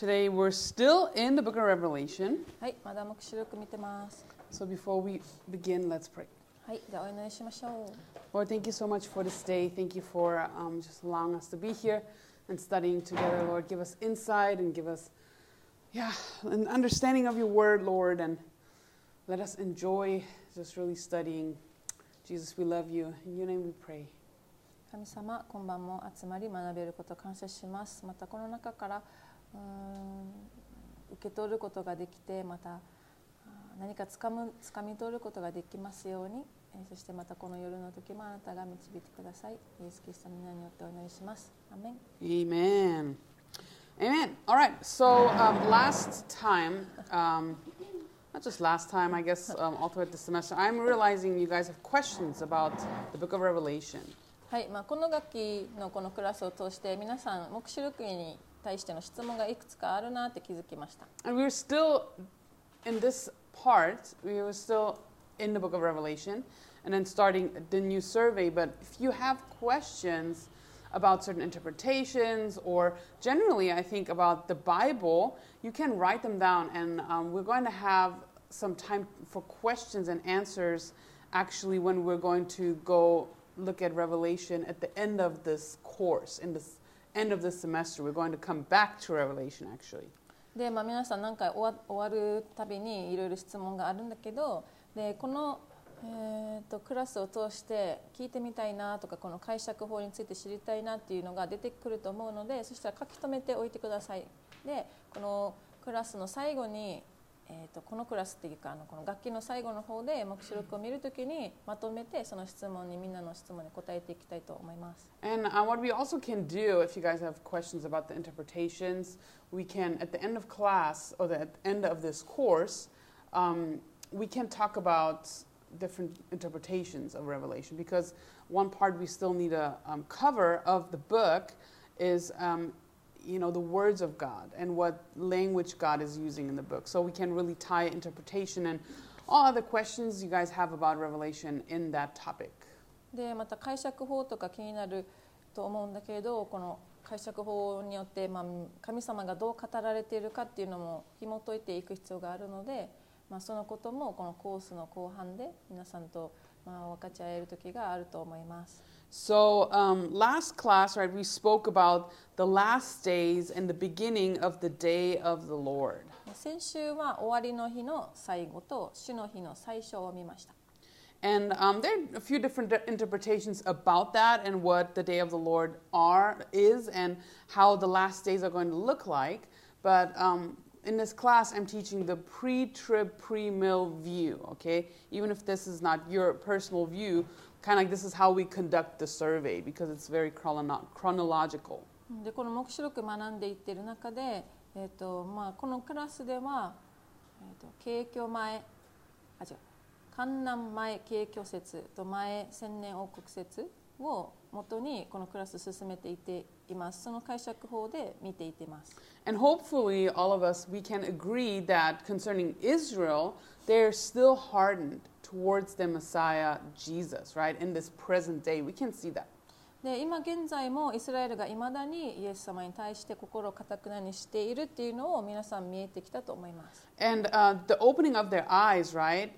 Today we're still in the book of Revelation. はい、まだ黙示録見てます。So before we begin, let's pray. はい、ではお祈りしましょう。Lord, thank you so much for this day. Thank you for just allowing us to be here and studying together. Lord, give us insight and give us an understanding of your word, Lord, and let us enjoy just really studying. Jesus, we love you. In your name we pray.神様、今晩も集まり学べることを感謝します。またこの中から受け取ることができて、また何かつかみ取ることができますように、そしてまたこの夜の時もあなたが導いてください。イエス・キリストの名によってお祈りします。アメン。Amen. Amen. All right. So last time, not just last time, I guess, all throughout the semester, I'm realizing you guys have questions about the Book of Revelation.はい、まあ、この学期のこのクラスを通して皆さん、黙示録に対しての質問がいくつかあるなって気づきました。And we're still in this part. We were still in the book of Revelation, and then starting the new survey. But if you have questions about certain interpretations or generally, I think about the Bible, you can write them down, and we're going to have some time for questions and answers. Actually, when we're going to go.Look at Revelation at the end of this course, in the end of this semester. We're going to come back to Revelation, actually. で、まあ、皆さん何回終わるたびにいろいろ質問があるんだけど、でこの、クラスを通して聞いてみたいなとか、この解釈法について知りたいなっていうのが出てくると思うので、そしたら書き留めておいてください。で、このクラスの最後に、このクラスっていうかこの学期の最後の方で黙示録を見るときにまとめてその質問にみんなの質問に答えていきたいと思います。And what we also can do, if you guys have questions about the interpretations, we can at the end of class or at the end of this course, we can talk about different interpretations of Revelation because one part we still need a cover of the book is.You know, the words of God and what language God is using in the book. So we can really tie interpretation and all other questions you guys have about Revelation in that topic. で、また解釈法とか気になると思うんだけれど、この解釈法によって、まあ、神様がどう語られているかっていうのも紐解いていく必要があるので、まあ、そのこともこのコースの後半で皆さんと、まあ、分かち合える時があると思います。So last class, right, we spoke about the last days and the beginning of the day of the Lord. 先週は終わりの日の最後と主の日の最初を見ました。And there are a few different interpretations about that and what the day of the Lord is and how the last days are going to look like. But in this class, I'm teaching the pre-trib, pre-mill view, okay? Even if this is not your personal view,Kind of like this is how we conduct the survey because it's very chronological. で、この黙示録学んでいってる中で、まあこのクラスでは、景況前、あ、違う、観覧前景況説と前千年王国説を元にこのクラス進めていっています。その解釈法で見ていってます。And hopefully all of us we can agree that concerning Israel, they're still hardened.Towards the Messiah, Jesus, right? In this present day, we can see that. で、今現在もイスラエルがいまだにイエス様に対して心を固くなにしているっていうのを皆さん見えてきたと思います。And the opening of their eyes, right,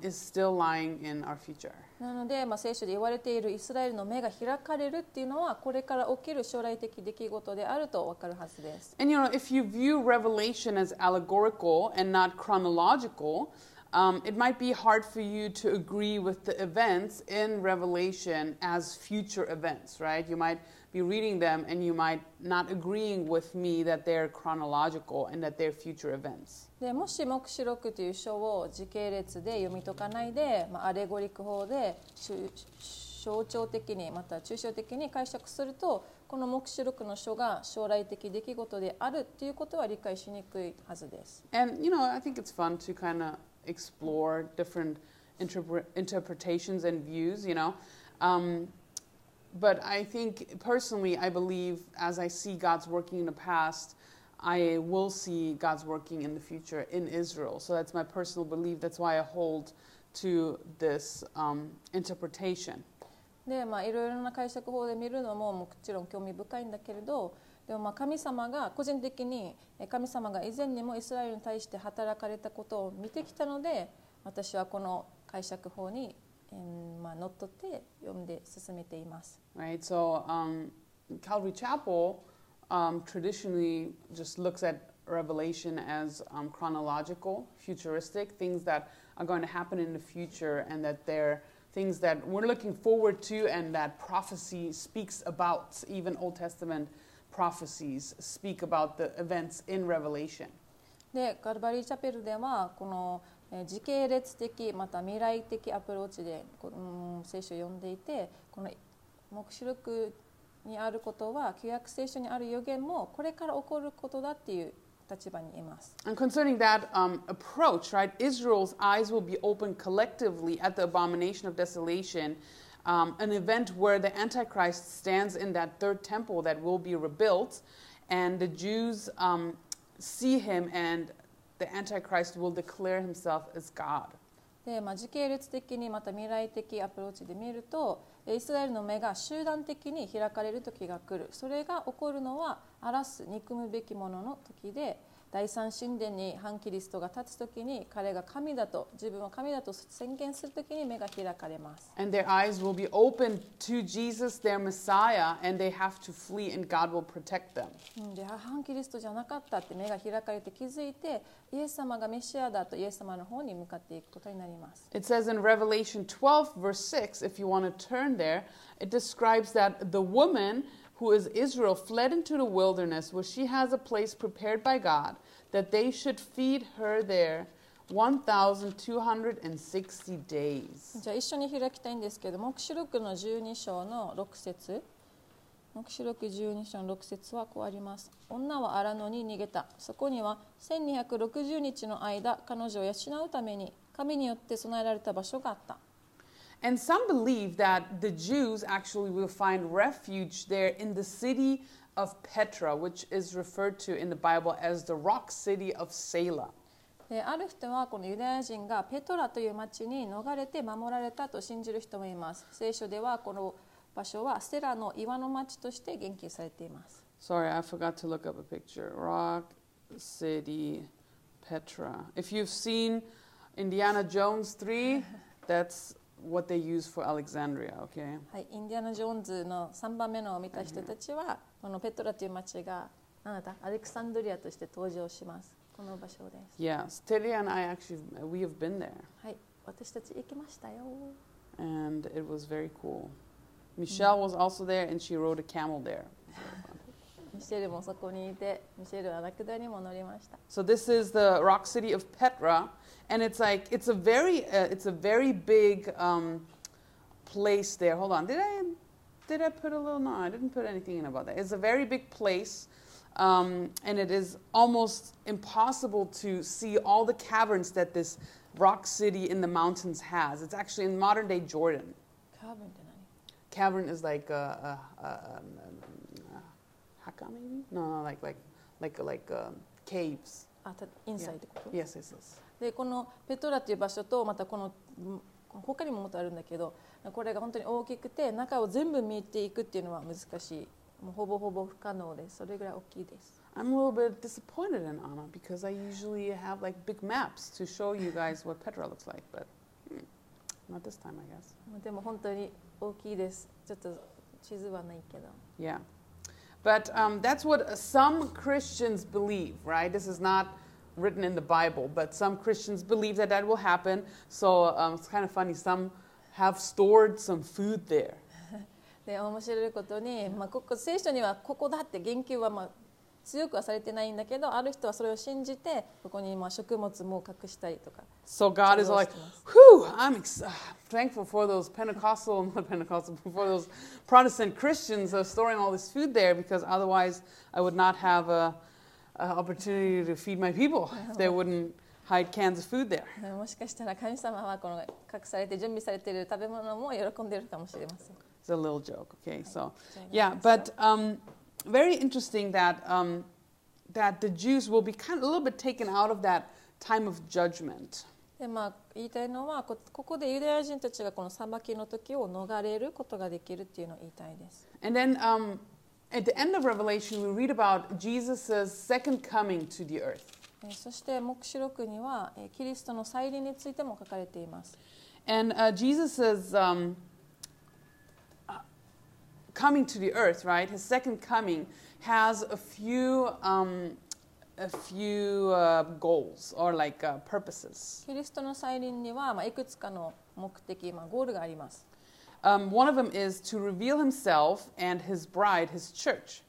is still lying in our future. なので、まあ聖書で言われているイスラエルの目が開かれるっていうのはこれから起きる将来的出来事であるとわかるはずです。And you know, if you view Revelation as allegorical and not chronological.It might be hard for you to agree with the events in Revelation as future events, right? You might be reading them and you might not agreeing with me that they're chronological and that they're future events. で、もし黙示録という書を時系列で読み解かないで、まあ、アレゴリック法で象徴的にまた抽象的に解釈すると、この黙示録の書が将来的出来事であるということは理解しにくいはずです。And you know, I think it's fun to kind of explore different interpretations and views, you know. But I think, personally, I believe as I see God's working in the past, I will see God's working in the future in Israel. So that's my personal belief. That's why I hold to this interpretation. で、まあ、いろいろな解釈法で見るのももちろん興味深いんだけれど、でもまあ神様が個人的に神様が以前にもイスラエルに対して働かれたことを見てきたので、私はこの解釈法にのっとって読んで進めています。Right, so Calvary Chapel traditionally just looks at Revelation as chronological, futuristic things that are going to happen in the future, and that they're things that we're looking forward to, and that prophecy speaks about. Even Old Testament prophecies speak about the events in Revelation. で、カルバリーチャペルではこの時系列的また未来的アプローチで聖書を読んでいて、この黙示録にあることは旧約聖書にある予言もこれから起こることだっていう立場にいます。And concerning that approach, right? Israel's eyes will be opened collectively at the abomination of desolation, an event where the Antichrist stands in that third temple that will be rebuilt, and the Jews see him and the Antichrist will declare himself as God. で、まあ、時系列的にまた未来的アプローチで見ると、イスラエルの目が集団的に開かれる時が来る。それが起こるのは荒らす憎むべきものの時で、第三神殿に反キリストが立つ時に、彼が神だと、自分は神だと宣言する時に目が開かれます。And their eyes will be opened to Jesus, their Messiah, and they have to flee, and God will protect them. で、反キリストじゃなかったって目が開かれて気づいて、イエス様がメシアだとイエス様の方に向かっていくことになります。It says in Revelation 12, verse 6, if you want to turn there, it describes that the woman who is Israel fled into the wilderness where she has a place prepared by God, that they should feed her there 1260 days. じゃあ一緒に開きたいんですけど、黙示録の12章の6節。黙示録12章の6節はこうあります。女は荒野に逃げた。そこには1260日の間、彼女を養うために神によって備えられた場所があった。And some believe that the Jews actually will find refuge there in the city of Petra, which is referred to in the Bible as the rock city of Selah. で、ある人はこのユダヤ人がペトラという町に逃れて守られたと信じる人もいます。聖書ではこの場所はセラの岩の町として言及されています。Sorry, I forgot to look up a picture. Rock city, Petra. If you've seen Indiana Jones 3, that's what they use for Alexandria, okay? はい、インディアナ・ジョーンズの3番目のを見た人たちは、このペトラという町がなんだアレクサンドリアとして登場します。この場所です。Yes, Telia and I actually we have been there. はい、私たち行きましたよ。And it was very cool. Michelle was also there, and she rode a camel there. ミシェルもそこにいて、ミシェルはラクダにも乗りました。So this is the rock city of Petra, and it's like it's a very big place there. Hold on, did I put a little? No, I didn't put anything in about that. It's a very big place, and it is almost impossible to see all the caverns that this rock city in the mountains has. It's actually in modern day Jordan. Cavern? Cavern is like Hakka maybe? No, like caves. Inside. Yes, yes, yes. で、このペトラという場所とまたこの他にももっとあるんだけど、これが本当に大きくて中を全部見ていくっていうのは難しい。もうほぼほぼ不可能です。それぐらい大きいです。I'm a little bit disappointed in Anna because I usually have like big maps to show you guys what Petra looks like, but not this time, I guess. でも本当に大きいです。ちょっと地図はないけど。Yeah. But that's what some Christians believe, right? This is not written in the Bible, but some Christians believe that that will happen. So it's kind of funny. Some have stored some food there. で、面白いことに、まあ、ここ聖書にはここだって言及はまあ強くはされてないんだけど、ある人はそれを信じてここにまあ食物も隠したりとか。So God is like, whew, I'm thankful for those for those Protestant Christians who are storing all this food there, because otherwise I would not have an opportunity to feed my people if they wouldn't hide cans of food there. もしかしたら神様はこの隠されて準備されている食べ物も喜んでいるかもしれません。It's a little joke, okay? So, yeah, but very interesting that the Jews will be kind of a little bit taken out of that time of judgment. で、まあ、言いたいのはここでユダヤ人たちがこの裁きの時を逃れることができるっていうのを言いたいです。And then At the end of Revelation, we read about Jesus' second coming to the earth. そして黙示録にはキリストの再臨についても書かれています。And Jesus' coming to the earth, right? His second coming has a few goals or like purposes. キリストの再臨には、いくつかの目的、ゴールがあります。One of them is to reveal himself and his bride, his church.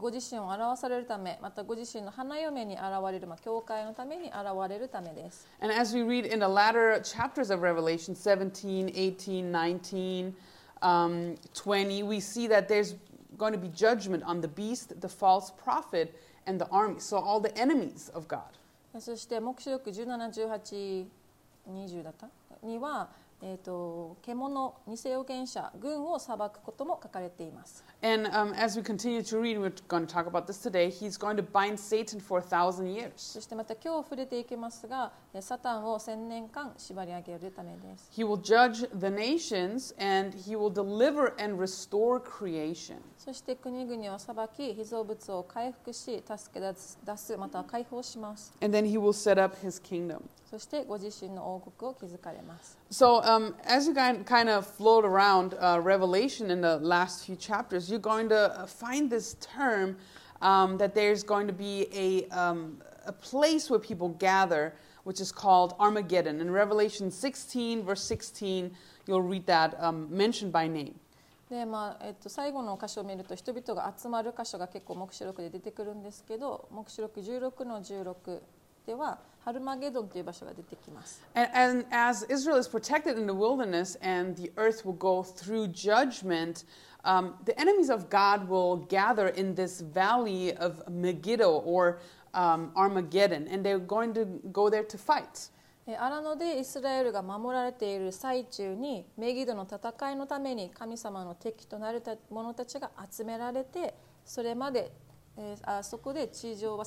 ご自身を表されるため、またご自身の花嫁に現れる、教会のために現れるためです。And as we read in the latter chapters of Revelation 17, 18, 19, 20, we see that there's going to be judgment on the beast, the false prophet, and the army. So all the enemies of God. そして黙示録17、18、20だったには、獣、偽預言者、軍を裁くことも書かれています。And as we continue to read, we're going to talk about this today. He's going to bind Satan for 1,000 years. そしてまた今日触れていきますが、サタンを1000年間縛り上げるためです。He will judge the nations and he will deliver and restore creation. そして国々を裁き、被造物を回復し、助け出す、また解放します。And then he will set up his kingdom. そしてご自身の王国を築かれます。So as you kind of float around Revelation in the last few chapters, you're going to find this term that there's going to be a place where people gather, which is called Armageddon. In Revelation 16, verse 16, you'll read that mentioned by name. で最後の箇所を見ると人々が集まる箇所が結構黙示録で出てくるんですけど、黙示録16の16ではアルマゲドンという場所が出てきます。And as Israel is protected in the wilderness and the earth will go through judgment, the enemies of God will gather in this valley of Megiddo or Armageddon, and they're going to go there to fight. アラノでイスラエルが守られている最中にメギドの戦いのために神様の敵となる者たちが集められて、それまでそこで地上は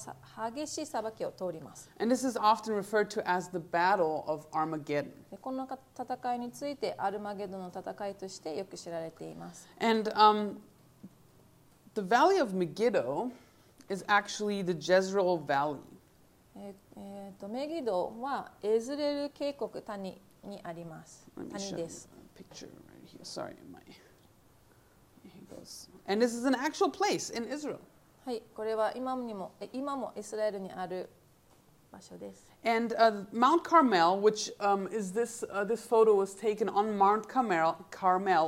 激しい裁きを通ります。And this is often referred to as the Battle of Armageddon. この戦いについてアルマゲドンの戦いとしてよく知られています。And the Valley of Megiddo is actually the Jezreel Valley. メギドはエズレル渓谷谷にあります。谷です。Picture right here. Sorry, here it goes. And this is an actual place in Israel.はい、これは今もイスラエルにある場所です。And Mount Carmel, which is this photo was taken on Mount Carmel,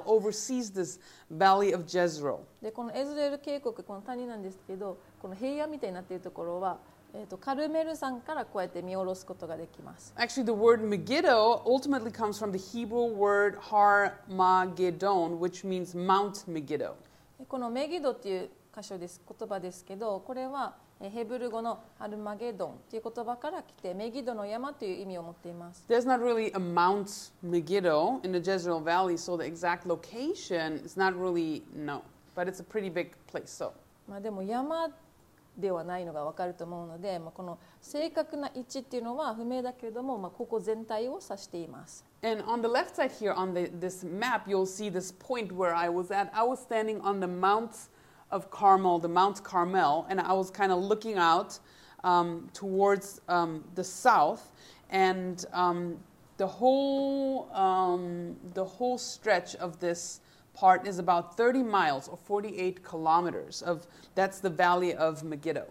oversees this valley of Jezreel. でこのエズレル渓谷、この谷なんですけど、この平野みたいになっているところは、カルメル山からこうやって見下ろすことができます。Actually, the word Megiddo ultimately comes from the Hebrew word Armageddon, which means Mount Megiddo. このメギドっていう言葉ですけど、これはヘブル語のアルマゲドンという言葉から来て、メギドの山という意味を持っています。There's not really a Mount Megiddo in the Jezreel Valley, so the exact location is not really known, but it's a pretty big place. So. でも山ではないのがわかると思うので、この正確な位置っていうのは不明だけれども、ここ全体を指しています。And on the left side here on this map, you'll see this point where I was at. I was standing on the Mount.Of Carmel, the Mount Carmel, and I was kind of looking out towards the south, and the whole stretch of this part is about 30 miles or 48 kilometers. Of that's the valley of Megiddo.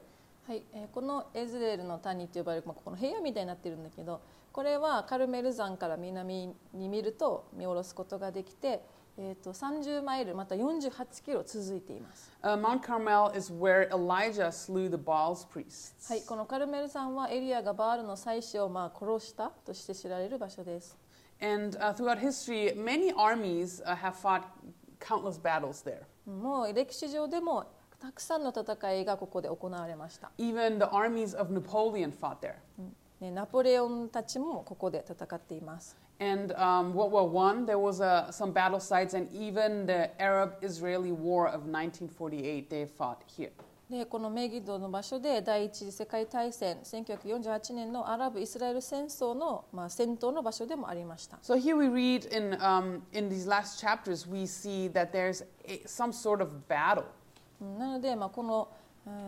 はい、このエズレルの谷と呼ばれる、この平野みたいになってるんだけど、これはカルメル山から南に見ると見下ろすことができて。30マイルまた48キロ続いています。Mount Carmel is where Elijah slew the Baal's priests. はい、このカルメル山はエリアがバールの祭司を殺したとして知られる場所です。And throughout history, many armies have fought countless battles there. もう歴史上でもたくさんの戦いがここで行われました。Even the armies of Napoleon fought there.ナポレオンたちもここで戦っています。And World War I, there was some battle sites, and even the Arab-Israeli War of 1948, they fought here. でこのメギドの場所で第一次世界大戦、1948年のアラブ・イスラエル戦争の戦闘の場所でもありました。So here we read in these last chapters, we see that there's some sort of battle. なので、この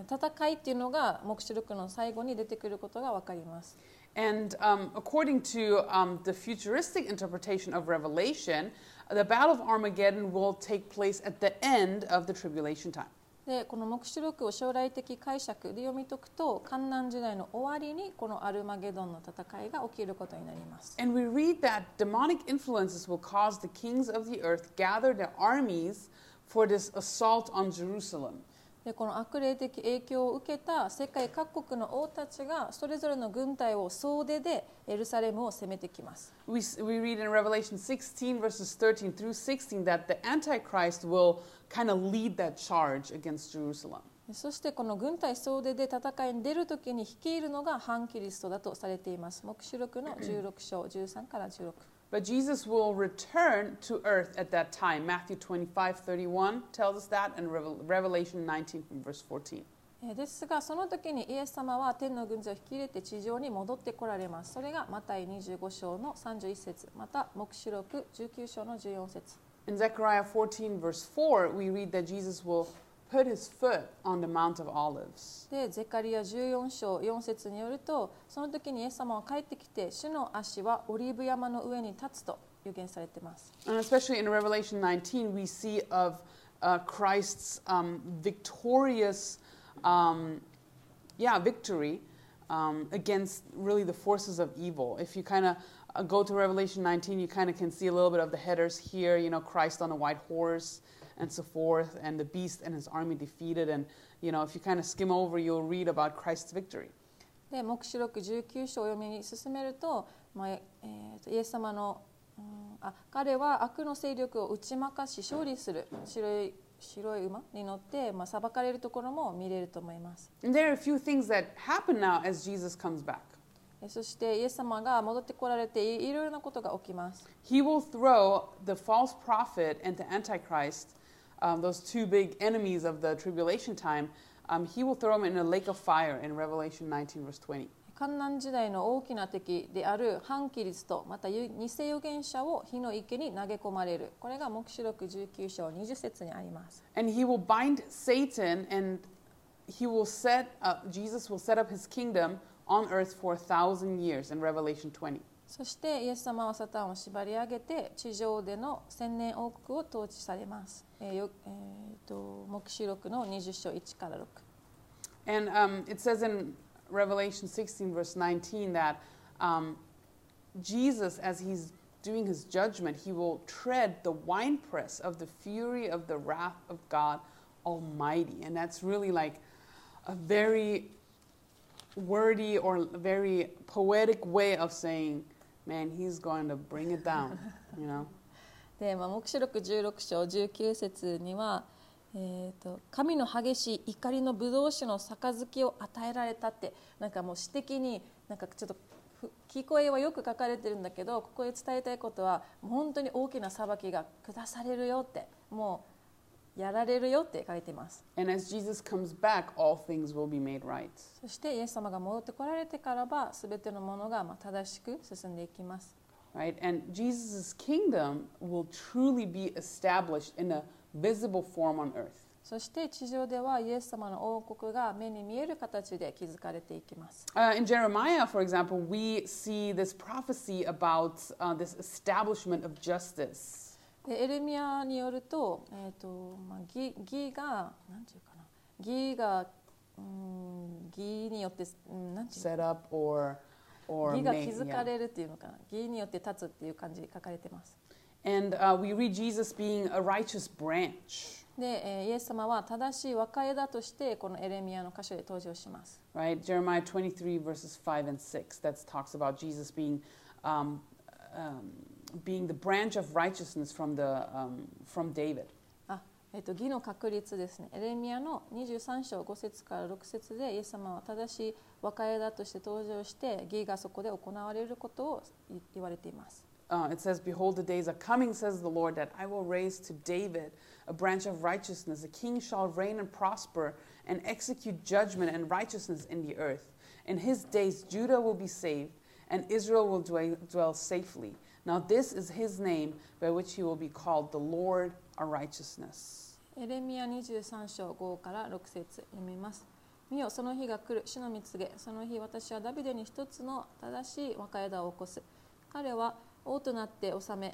戦いっていうのが黙示録の最後に出てくることがわかります。And according to the futuristic interpretation of Revelation, the Battle of Armageddon will take place at the end of the tribulation time. で、この黙示録を将来的解釈で読み解くと、観難時代の終わりにこのアルマゲドンの戦いが起きることになります。And we read that demonic influences will cause the kings of the earth gather their armies for this assault on Jerusalem.でこの悪霊的影響を受けた世界各国の王たちがそれぞれの軍隊を総出でエルサレムを攻めてきます。We read in Revelation 16 verses 13 through 16 that the Antichrist will kind of lead that charge against Jerusalem. そしてこの軍隊総出で戦いに出るときに率いるのが反キリストだとされています。黙示録の16章13から16。But Jesus will return to earth at that time. Matthew 25:31 tells us that, and Revelation 19 verse 14. ですがその時にイエス様は天の軍勢を引き入れて地上に戻ってこられます。それがマタイ25章の31節、また黙示録19章の14節。In Zechariah 14 verse 4, we read that Jesus will put his foot on the Mount of Olives. で、ゼカリア14章4節によると、その時にイエス様は帰ってきて、主の足はオリーブ山の上に立つと予言されています。And especially in Revelation 19, we see of Christ's victorious, victory against really the forces of evil. If you kind of go to Revelation 19, you kind of can see a little bit of the headers here. You know, Christ on a white horse.And so forth, and the beast and his army defeated. And you know, if you kind of skim over, you'll read about Christ's victory. で、黙示録19章を読みに進めると、イエス様の、彼は悪の勢力を打ち負かし勝利する白い馬に乗って、裁かれるところも見れると思います。And there are a few things that happen now as Jesus comes back.そしてイエス様が戻ってこられていろいろなことが起きます。He will throw the false prophet and the Antichrist, those two big enemies of the tribulation time, he will throw them in a lake of fire in Revelation 19 verse 20. 観難時代の大きな敵である反キリスト、また偽預言者を火の池に投げ込まれる。これが黙示録19章20節にあります。And he will bind Satan, and he will Jesus will set up his kingdom.On earth for 1,000 years in Revelation 20. そしてイエス様はサタンを縛り上げて地上での千年王国を統治されます。黙示録の20章1から6。And it says in Revelation 16 verse 19 that Jesus, as he's doing his judgment, he will tread the winepress of the fury of the wrath of God Almighty. And that's really like a very...wordy or very poetic way of saying, man, he's going to bring it down, you know. で、黙示録16章19節には、神の激しい怒りのブドウ酒の杯を与えられたって、なんかもう詩的になんかちょっと聞こえはよく書かれてるんだけど、ここで伝えたいことは、もう本当に大きな裁きが下されるよって、もうやられるよって書いています。And as Jesus comes back, all things will be made right. そしてイエス様が戻ってこられてからは、すべてのものが正しく進んでいきます。Right, and Jesus' kingdom will truly be established in a visible form on earth. そして地上ではイエス様の王国が目に見える形で築かれていきます。In Jeremiah, for example, we see this prophecy about this establishment of justice.でエレミアによると、義が何て言うかな、義が義によって何て言うかな、義が築かれるっていうのかな、義によって立つっていう感じで書かれてます。And we read Jesus being a righteous branch. で、イエス様は正しい若枝としてこのエレミアの箇所で登場します。Right, Jeremiah 23 verses 5 and 6 that talks about Jesus being being the branch of righteousness from the from David. 義の確立ですね。エレミヤの23章5節から6節でイエス様は正しい若枝として登場して、義がそこで行われることを言われています。It says, "Behold, the days are coming," says the Lord, "that I will raise to David a branch of righteousness. A king shall reign and prosper and execute judgment and righteousness in the earth. In his days, Judah will be saved and Israel will dwell safely."Now this is his name by which he will be called the Lord our righteousness. エレミヤ23章5から6節読みます。見よ、その日が来る、主の御告げ、その日私はダビデに一つの正しい若枝を起こす。彼は王となって治め、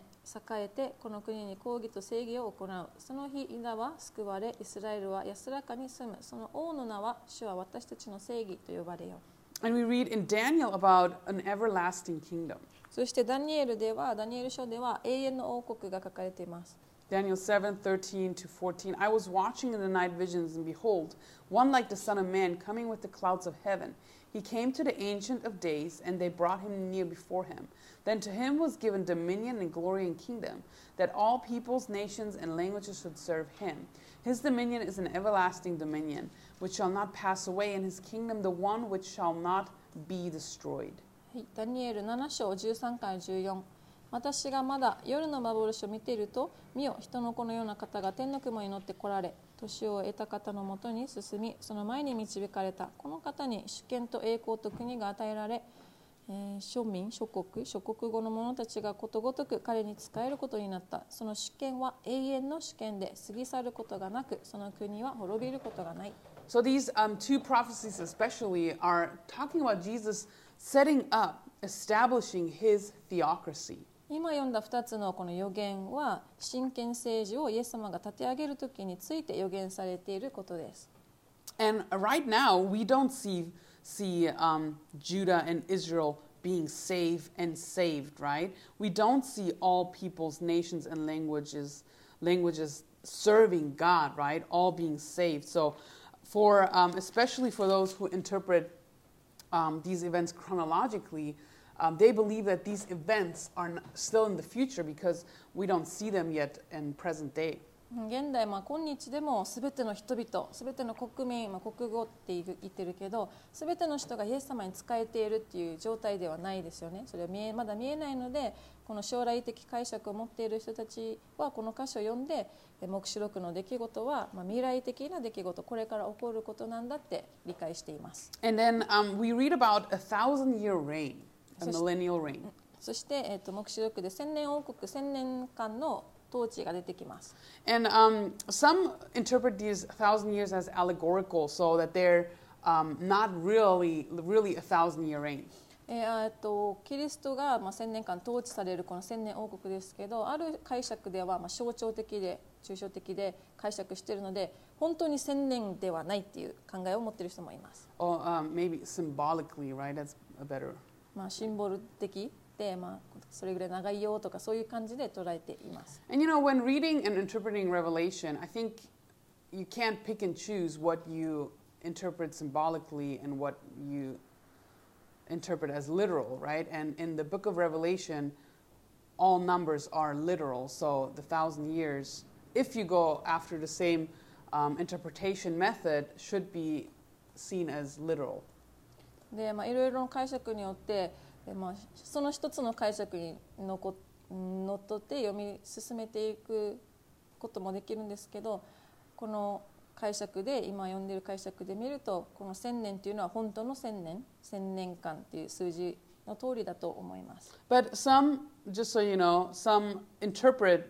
栄えて、この国に公義と正義を行う。その日、ユダは救われ、イスラエルは安らかに住む。その王の名は、主は私たちの正義と呼ばれよう。And we read in Daniel about an everlasting kingdom. そしてダニエルでは、ダニエル書では永遠の王国が書かれています。Daniel 7:13-14. I was watching in the night visions, and behold, one like the Son of Man coming with the clouds of heaven. He came to the Ancient of Days, and they brought him near before him. Then to him was given dominion and glory and kingdom, that all peoples, nations, and languages should serve him. His dominion is an everlasting dominion, which shall not pass away, and his kingdom the one which shall not be destroyed. Daniel 7:13-14. 私がまだ夜の幻を見ていると、見よ、人の子のような方が天の雲に乗って来られ、年を得た方のもとに進み、その前に導かれた。この方に主権と栄光と国が与えられ、庶民、諸国語の者たちがことごとく彼に仕えることになった。その主権は永遠の主権で、過ぎ去ることがなく、その国は滅びることがない。So these two prophecies especially are talking about Jesus setting up, establishing his theocracy.今読んだ2つのこの予言は、真剣政治をイエス様が立て上げるときについて予言されていることです。And right now, we don't see Judah and Israel being saved, right? We don't see all peoples, nations, and languages serving God, right? All being saved. So, especially for those who interpret these events chronologically,they believe that these events are still in the future because we don't see them yet in present day. 現代、今日でもすべての人々、すべての国民、国語って言ってるけど、すべての人がイエス様に仕えているっていう状態ではないですよね。それはまだ見えないので、この将来的解釈を持っている人たちはこの箇所を読んで、黙示録の出来事は、未来的な出来事、これから起こることなんだって理解しています。And then we read about 1,000-year reign.そして、黙示録で1000年間の統治が出てきます。And some interpret these 1,000 years as allegorical, so that they're not really 1,000-year reign. キリストが1000年間統治されるこの1000年王国ですけど、ある解釈では象徴的で抽象的で解釈しているので、本当に1000年ではないっていう考えを持っている人もいます。Or maybe symbolically, right? That's a better.シンボル的で、それぐらい長いよとかそういう感じで捉えています。And you know, when reading and interpreting Revelation, I think you can't pick and choose what you interpret symbolically and what you interpret as literal, right? And in the book of Revelation, all numbers are literal. So the 1,000 years, if you go after the same interpretation method, should be seen as literal.で、いろいろの解釈によって、その一つの解釈にのっとって読み進めていくこともできるんですけど、この解釈で今読んでいる解釈で見ると、この1000年というのは本当の1000年間という数字の通りだと思います。But some, just so you know, some interpret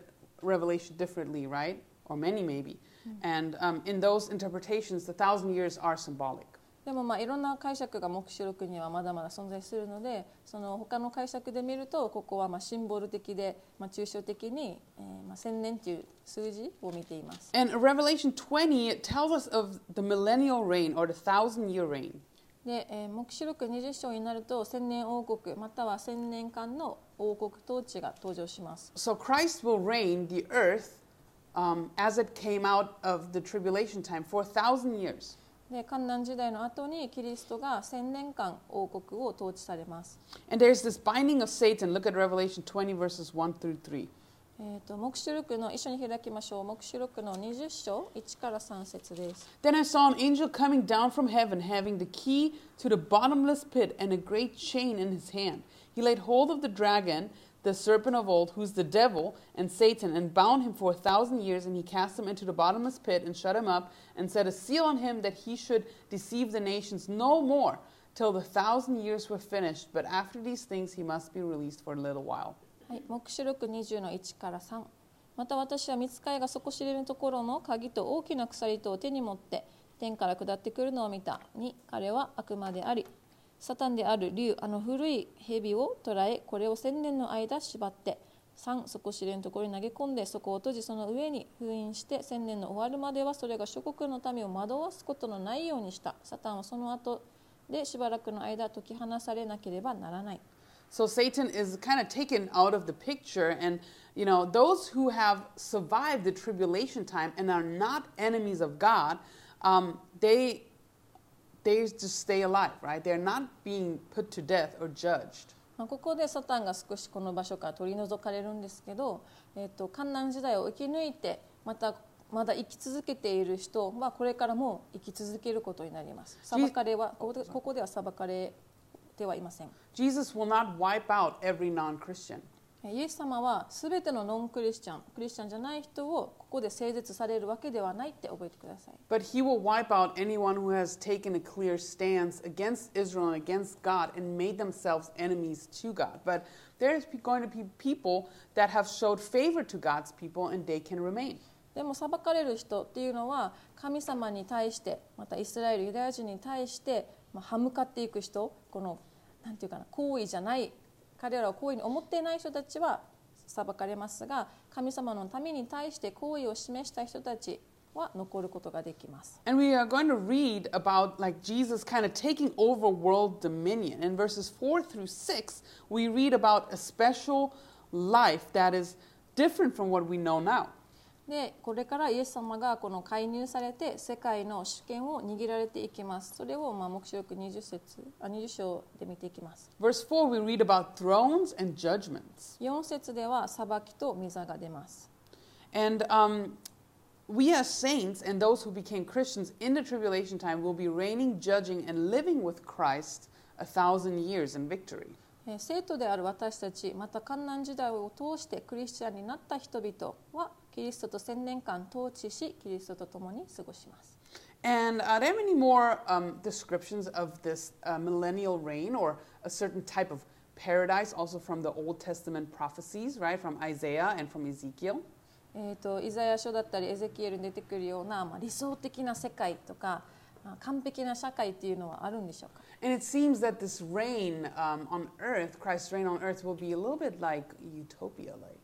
Revelation differently, right? Or many maybe. And in those interpretations, the 1,000 years are symbolic.でもいろんな解釈が黙示録にはまだまだ存在するので、その他の解釈で見ると、ここはシンボル的で、抽象的に、1000年という数字を見ています。And Revelation 20 tells us of the millennial reign or the 1,000-year reign. で、黙示録20章になると、1000年王国または1000年間の王国統治が登場します。So Christ will reign the earth as it came out of the tribulation time for 1,000 years.で、患難時代の後にキリストが1000年間王国を統治されます。And there's this binding of Satan. Look at Revelation 20 verses 1 through 3. 黙示録の一緒に開きましょう。黙示録の20章1から3節です。Then I saw an angel coming down from heaven, having the key to the bottomless pit and a great chain in his hand. He laid hold of the dragon, the serpent of old, who's the devil and Satan, and bound him for 1,000 years, and he cast him into the bottomless pit and shut him up and set a seal on him that he should deceive the nations no more till the 1,000 years were finished. But after these things, he must be released for a little while. 黙示録20の1から3。また私は御使いが底知れるところの鍵と大きな鎖とを手に持って天から下ってくるのを見た。に彼は悪魔であり、サタンである竜、あの古い蛇を捕らえ、これを1000年の間縛って、3、底知れのところに投げ込んで、そこを閉じ、その上に封印して、1000年の終わるまではそれが諸国の民を惑わすことのないようにした。サタンはその後でしばらくの間解き放されなければならない。So Satan is kind of taken out of the picture, and you know, those who have survived the tribulation time and are not enemies of God, they just stay alive, right? They're not being put to death or judged. ここでサタンが少しこの場所から取り除かれるんですけど、患難時代を生き抜いて、まだ生き続けている人はこれからも生き続けることになります。裁かれはここでは裁かれではいません。 Jesus will not wipe out every non-Christian. イエス様は全てのノンクリスチャン、クリスチャンじゃない人をここで清絶されるわけではないって覚えてください。But he will wipe out anyone who has taken a clear stance against Israel and against God and made themselves enemies to God. But there's going to be people that have showed favor to God's people and they can remain.でも裁かれる人っていうのは神様に対してまたイスラエルユダヤ人に対して歯向かっていく人、このなんていうかな、行為じゃない彼らを行為に思っていない人たちは裁かれますが、神様のために対して行為を示した人たちは残ることができます。And we are going to read about like Jesus kind of taking over world dominion. In verses 4-6, we read about a special life that is different from what we know now.でこれからイエス様がこの介入されて世界の主権を握られていきます。それを黙示録20章で見ていきます。Verse 4 we read about thrones and judgments. 4節では裁きと御座が出ます。And we as saints and those who became Christians in the tribulation time will be reigning, judging and living with Christ 1,000 years in victory.生徒である私たち、また患難時代を通してクリスチャンになった人々はキリストと1000年間統治し、キリストと共に過ごします。And there are many more descriptions of this millennial reign or a certain type of paradise, also from the Old Testament prophecies, right? From Isaiah and from Ezekiel.イザヤ書だったりエゼキエルに出てくるような、理想的な世界とか。完璧な社会っていうのはあるんでしょうか。And it seems that this reign on earth, Christ's reign on earth, will be a little bit like utopia-like.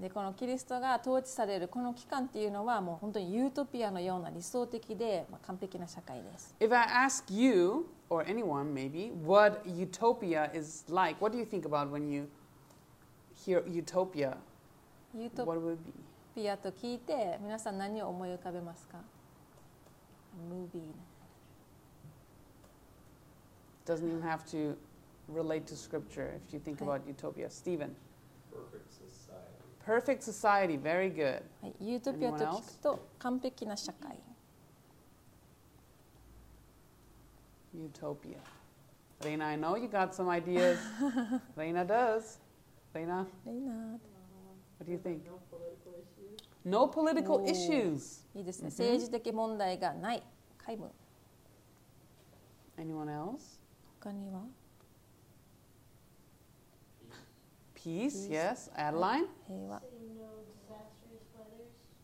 でこのキリストが統治されるこの期間っていうのはもう本当にユートピアのような理想的で完璧な社会です。If I ask you or anyone maybe what utopia is like, what do you think about when you hear utopia? What would it be? ユートピアと聞いて皆さん何を思い浮かべますか？Movie doesn't even have to relate to scripture if you think about utopia. Stephen. Perfect society. Perfect society. Very good. Utopia to 聞くと完璧な社会。Utopia. Reina, I know you got some ideas. Reina does. Reina. Reina. What do you think?No political issues. いいですね。政治的問題がない。皆無。Anyone else? 他には Peace, yes. Adeline? 平和。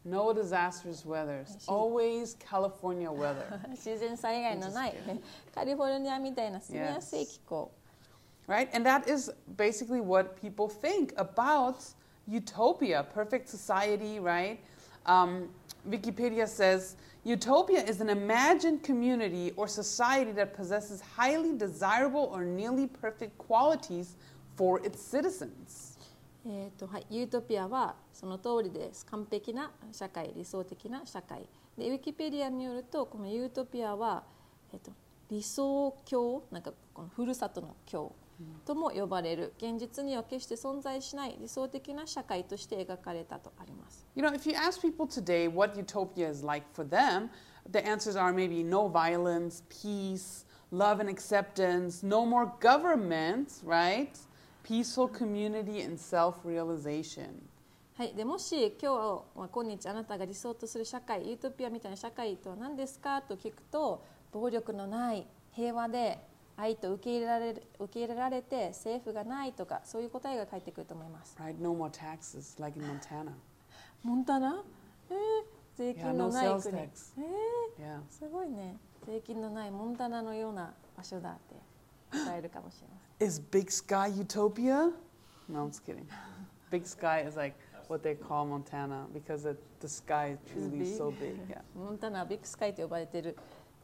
No disastrous weathers. Always California weather. 自然災害のないカリフォルニアみたいな住みやすい気候。Right, and that is basically what people think about.Utopia, perfect society, right? Wikipedia says, Utopia is an imagined community or society that possesses highly desirable or nearly perfect qualities for its citizens. はい、ユートピアはその通りです。完璧な社会、理想的な社会。で、Wikipediaによると、このユートピアは、理想郷、なんかこのふるさとの郷。とも呼ばれる現実には決して存在しない理想的な社会として描かれたとあります。You know, if you ask people today what utopia is like for them, the answers are maybe no violence, peace, love and acceptance, no more government, right? Peaceful community and self-realization. はい、でもし今日あなたが理想とする社会、ユートピアみたいな社会とは何ですかと聞くと、暴力のない平和で。愛と受け入れられて政府がないとかそういう答えが返ってくると思います。Right, no more taxes like in Montana. 本当な？税金のない国。すごいね。税金のないモンタナのような場所だって伝えるかもしれません。Is Big Sky Utopia? No, I'm just kidding. Big Sky is like what they call Montana because it, the sky is truly so big. Yeah. Montana Big Sky と呼ばれてる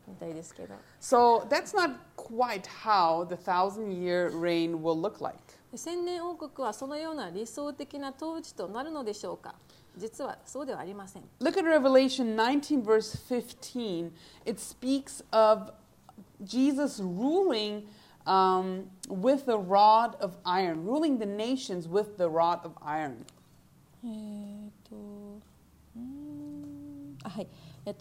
みたいですけど。So that's not quite how the thousand-year reign will look like. 千年王国はそのような理想的な統治となるのでしょうか。実はそうではありません。Look at Revelation 19 verse 15. It speaks of Jesus ruling with the rod of iron, ruling the nations with the rod of iron. はい。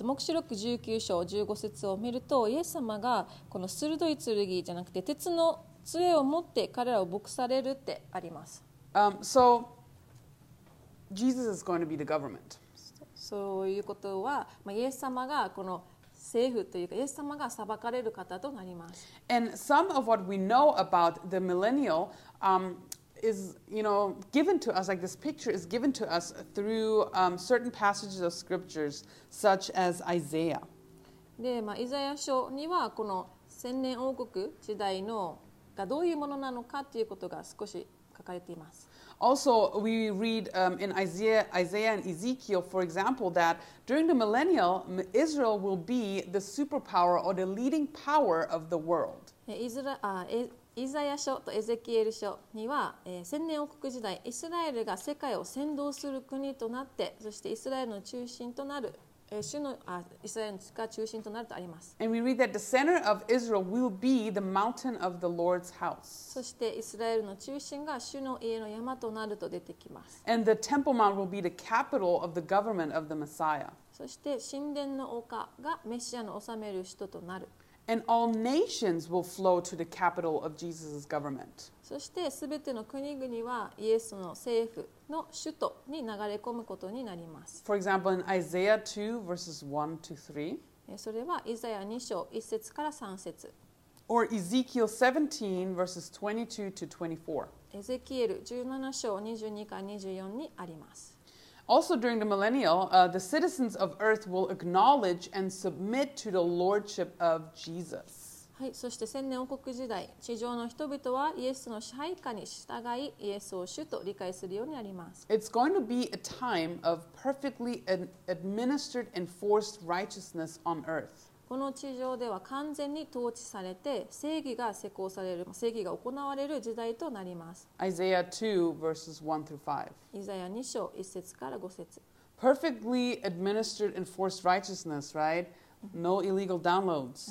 黙示録19章15節を見ると、イエス様がこの鋭い剣じゃなくて鉄の杖を持って彼らを牧されるってあります。So Jesus is going to be the government. そういうことは、まあ、イエス様がこの政府というか、イエス様が裁かれる方となります。And some of what we know about the millennial is, you know, given to us, like this picture is given to us through certain passages of scriptures, such as Isaiah. で、まあ、イザヤ書にはこの千年王国時代のがどういうものなのかということが少し書かれています。Also, we read in Isaiah and Ezekiel, for example, that during the millennial, Israel will be the superpower or the leading power of the world. イザヤ書とエゼキエル書には、千年王国時代、イスラエルが世界を先導する国となって、そしてイスラエルの中心となる、イスラエルが中心となるとあります。And we read that the center of Israel will be the mountain of the Lord's house. そしてイスラエルの中心が主の家の山となると出てきます。And the Temple Mount will be the capital of the government of the Messiah. そして神殿の丘がメシアの治める首都となる。And all nations will flow to the capital of Jesus' government. そして全ての国々はイエスの政府の首都に流れ込むことになります。For example, in Isaiah 2 verses 1 to 3. それはイザヤ2章1節から3節。Or Ezekiel 17 verses 22 to 24. エゼキエル17章22から24にあります。Also during the millennial, the citizens of earth will acknowledge and submit to the lordship of Jesus. はい、そして千年王国時代、地上の人々はイエスの支配下に従い、イエスを主と理解するようになります。It's going to be a time of perfectly administered and forced righteousness on earth. この地上では完全に統治されて、正義が施行される、正義が行われる時代となります。Isaiah 2 verses 1 through 5. イザヤ2章1節から5節。Perfectly administered and forced righteousness, right? No illegal downloads.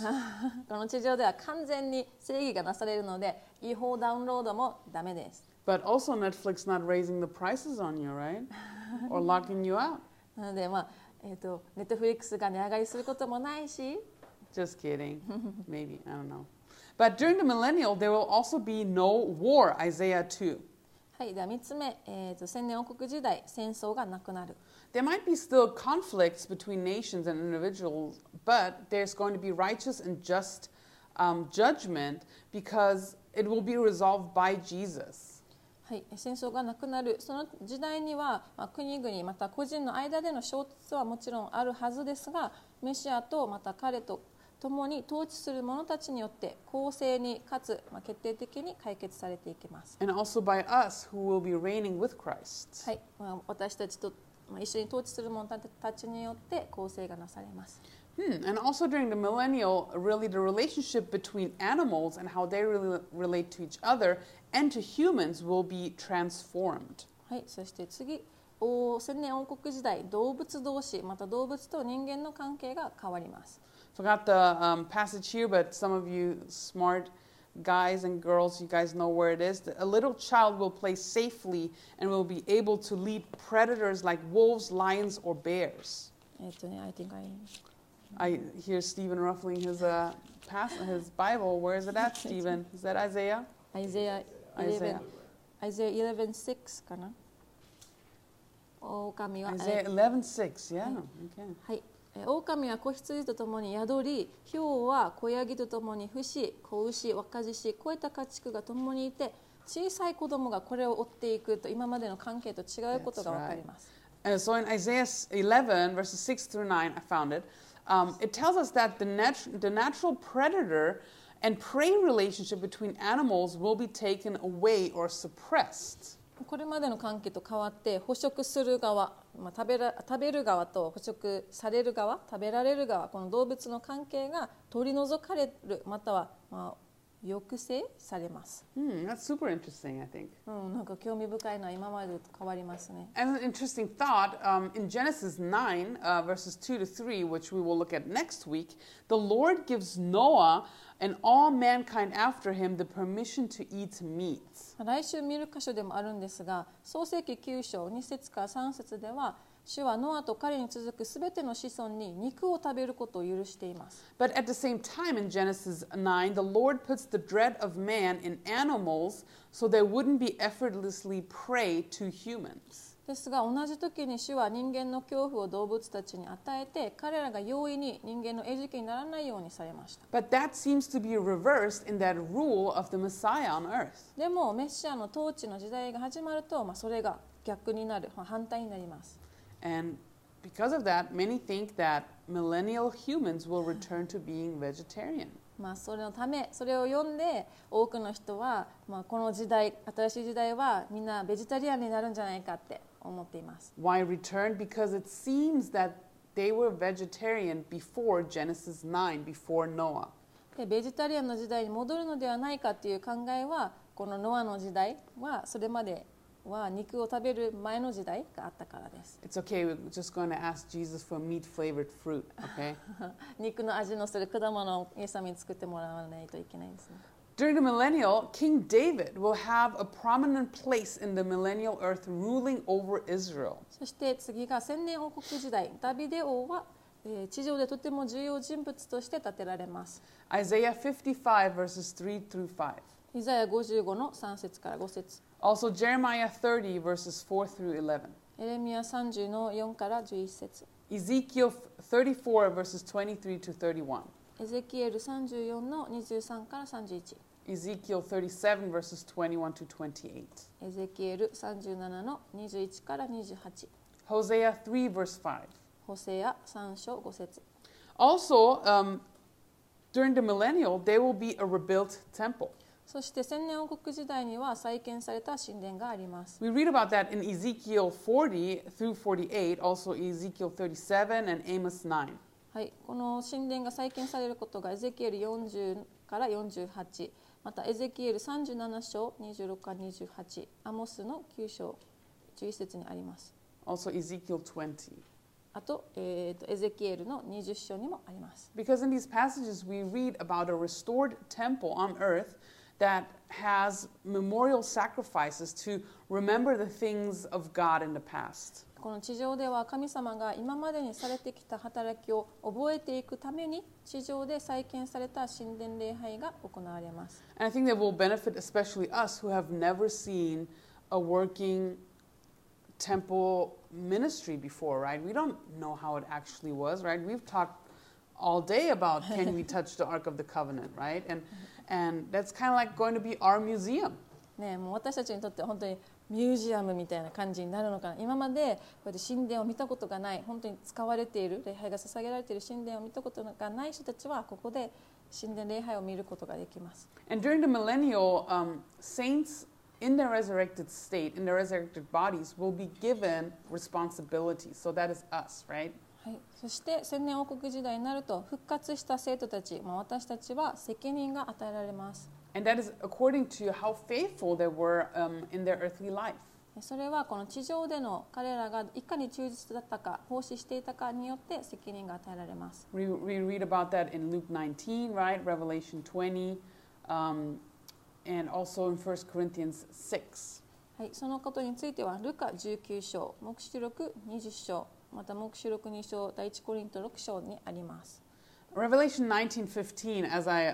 この地上では完全に正義がなされるので、違法ダウンロードもダメです。But also Netflix not raising the prices on you, right? Or locking you out. なので、まあネットフリックスが値上がりすることもないし。Just kidding. Maybe. I don't know. But during the millennial, there will also be no war, Isaiah 2. はい、では3つ目、千年王国時代、戦争がなくなる。There might be still conflicts between nations and individuals, but there's going to be righteous and just judgment because it will be resolved by Jesus.はい、戦争がなくなるその時代には、まあ、国々また個人の間での衝突はもちろんあるはずですが、メシアとまた彼と共に統治する者たちによって公正にかつ、まあ、決定的に解決されていきます。And also by us who will be reigning with Christ. はい、まあ、私たちと、まあ、一緒に統治する者たちによって公正がなされます。And also during the millennial, really the relationship between animals and how they really relate to each other and to humans will be transformed. はい、そして次、千年王国時代、動物同士、また動物と人間の関係が変わります。Forgot the passage here, but some of you smart guys and girls, you guys know where it is. A little child will play safely and will be able to lead predators like wolves, lions, or bears. I hear Stephen ruffling his his Bible. Where is it at, Stephen? Is that Isaiah? Isaiah 11:6 かな。狼は Isaiah 11:6, yeah. はい。狼は子羊とともに宿り、ヒョウは子ヤギとともに伏し、子牛、若獅子、肥えた家畜がともにいて、小さい子供がこれを追っていくと今までの関係と違うことがわかります。So in Isaiah 11, verses 6 through 9, I found it, it tells us that the natural predator and prey relationship between animals will be taken away or suppressed. これまでの関係と変わって捕食する側、まあ、食べる側と捕食される側、食べられる側、この動物の関係が取り除かれる、または、まあ、抑制されます。That's super interesting, I think. なんか興味深いな、今までと変わりますね。And an interesting thought, in Genesis 9, verses 2 to 3, which we will look at next week, the Lord gives Noah and all mankind after him the permission to eat meat. 来週見る箇所でもあるんですが、創世記9章2節から3節では、主はノアと彼に続くすべての子孫に肉を食べることを許しています。But at the same time in Genesis 9, the Lord puts the dread of man in animals so they wouldn't be effortlessly prey to humans. ですが同じ時に主は人間の恐怖を動物たちに与えて、彼らが容易に人間の餌食にならないようにされました。But that seems to be reversed in that rule of the Messiah on earth. でもメシアの統治の時代が始まると、まあ、それが逆になる、まあ、反対になります。And because of that, many think that millennial humans will return to being vegetarian. まあそれのため、それを読んで多くの人は、まあ、この時代、新しい時代はみんなベジタリアンになるんじゃないかって思っています。Why return? Because it seems that they were vegetarian before Genesis 9, before Noah. で、ベジタリアンの時代に戻るのではないかという考えは、このノアの時代はそれまで。は肉を食べる前の時代があったからです。It's okay. We're just going to ask Jesus for meat-flavored fruit, okay? 肉の味のする果物をイエス様に作ってもらわないといけないんですね。During the millennial, King David will have a prominent place in the millennial earth, ruling over Israel. そして次が千年王国時代、ダビデ王は地上でとても重要人物として立てられます。Isaiah 55 verses 3 through 5。イザヤ55の3節から5節。Also Jeremiah 30 verses 4 through 11. エレミヤ30の4から11節。Ezekiel 34 verses 23 to 31. エゼキエル34の23から31。Ezekiel 37 verses 21 to 28. エゼキエル37の21から28。Hosea 3 verse 5. ホセア3章5節。Also, during the millennial, there will be a rebuilt temple.そして千年王国時代には再建された神殿があります。We read about that in Ezekiel 40 through 48, also Ezekiel 37 and Amos 9. はい、この神殿が再建されることがエゼキエル40から48、またエゼキエル37章26から28、アモスの9章11節にあります。Also Ezekiel 20.あと、エゼキエルの20章にもあります。Because in these passages we read about a restored temple on earth.That has memorial sacrifices to remember the things of God in the past. この地上では神様が今までにされてきた働きを覚えていくために地上で再建された神殿礼拝が行われます。And I think that will benefit especially us who have never seen a working temple ministry before, right? We don't know how it actually was, right? We've talked all day about can we touch the Ark of the Covenant, right? And that's kind of like going to be our museum. ね、もう私たちにとって本当にミュージアムみたいな感じになるのかな。今までこうやって神殿を見たことがない、本当に使われている、礼拝が捧げられている神殿を見たことがない人たちはここで神殿礼拝を見ることができます。And during the millennial, saints in their resurrected state, in their resurrected bodies, will be given responsibility. So that is us, right?はい、そして千年王国時代になると復活した生徒たち、まあ、私たちは責任が与えられます。それはこの地上での彼らがいかに忠実だったか、奉仕していたかによって責任が与えられます。We read about that in Luke 19, right? Revelation 20, and also in 1 Corinthians 6. はい、そのことについてはルカ19章、黙示録20章。また黙示録2章、第1コリント6章にあります。Revelation 19:15, as I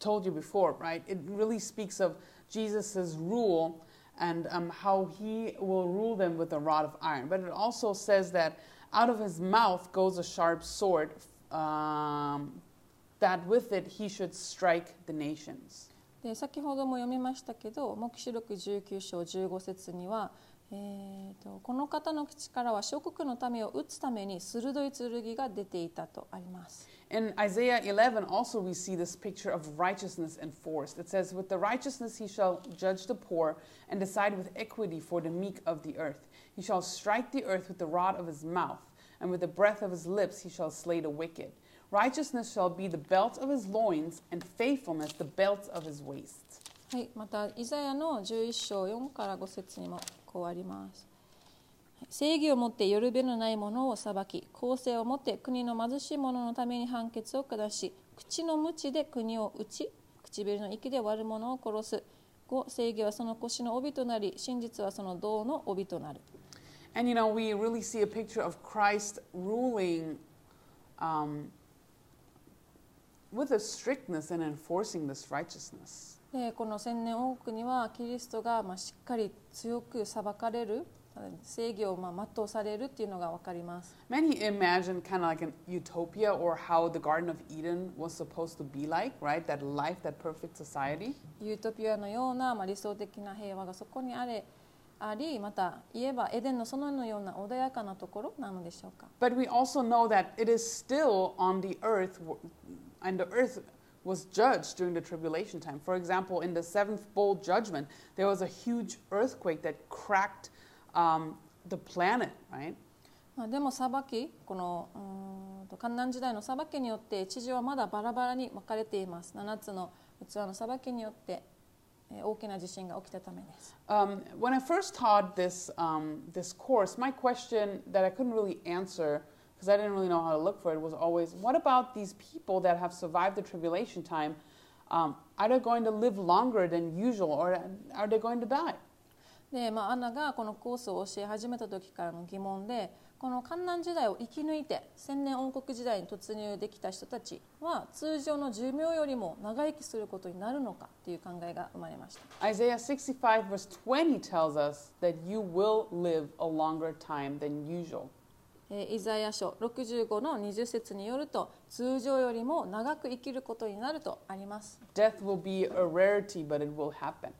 told you before, right? It really speaks of Jesus' rule and how he will rule them with a rod of iron. But it also says that out of his mouth goes a sharp sword, that with it he should strike the nations. で、先ほども読みましたけど、黙示録19章15節にはこの方の口からは諸国の民を打つために鋭い剣が出ていたとあります。In Isaiah 11 also we see this picture of righteousness enforced. It says, with the righteousness he shall judge the poor and decide with equity for the meek of the earth. He shall strike the earth with the rod of his mouth, and with the breath of his lips he shall slay the wicked. Righteousness shall be the belt of his loins, and faithfulness the belt of his waist. はい、またイザヤの11章4から5節にもこうあります。正義をもってよるべのないものを裁き、公正をもって国の貧しい者のために判決を下し、口の鞭で国を打ち、唇の息で悪者を殺す。5、正義はその腰の帯となり、真実はその胴の帯となる。And you know, we really see a picture of Christ ruling with a strictness and enforcing this righteousness.この千年王国にはキリストがしっかり強く裁かれる、正義を全うされるっていうのが分かります。Many imagine kind of like an utopia or how the Garden of Eden was supposed to be like, right? That life, that perfect society. ユートピアのような理想的な平和がそこにあり、また言えばエデンの園のような穏やかなところなのでしょうか。But we also know that it is still on the earth, and the earth.was judged during the tribulation time. For example, in the seventh bowl judgment, there was a huge earthquake that cracked the planet, right? でも裁き、この観難時代の裁きによって地上はまだバラバラに分かれています。7つの器の裁きによって大きな地震が起きたためです。When I first taught this course, my question that I couldn't really answer.Because I didn't really know how to look for it, was always, what about these people that have survived the tribulation time? Are they going to live longer than usual, or are they going to die? で、アナがこのコースを教え始めた時からの疑問で、この患難時代を生き抜いて千年王国時代に突入できた人たちは通常の寿命よりも長生きすることになるのかという考えが生まれました。Isaiah 65 verse 20 tells us that you will live a longer time than usual.イザヤ書65の20節によると、通常よりも長く生きることになるとあります。Death will be a rarity, but it will happen.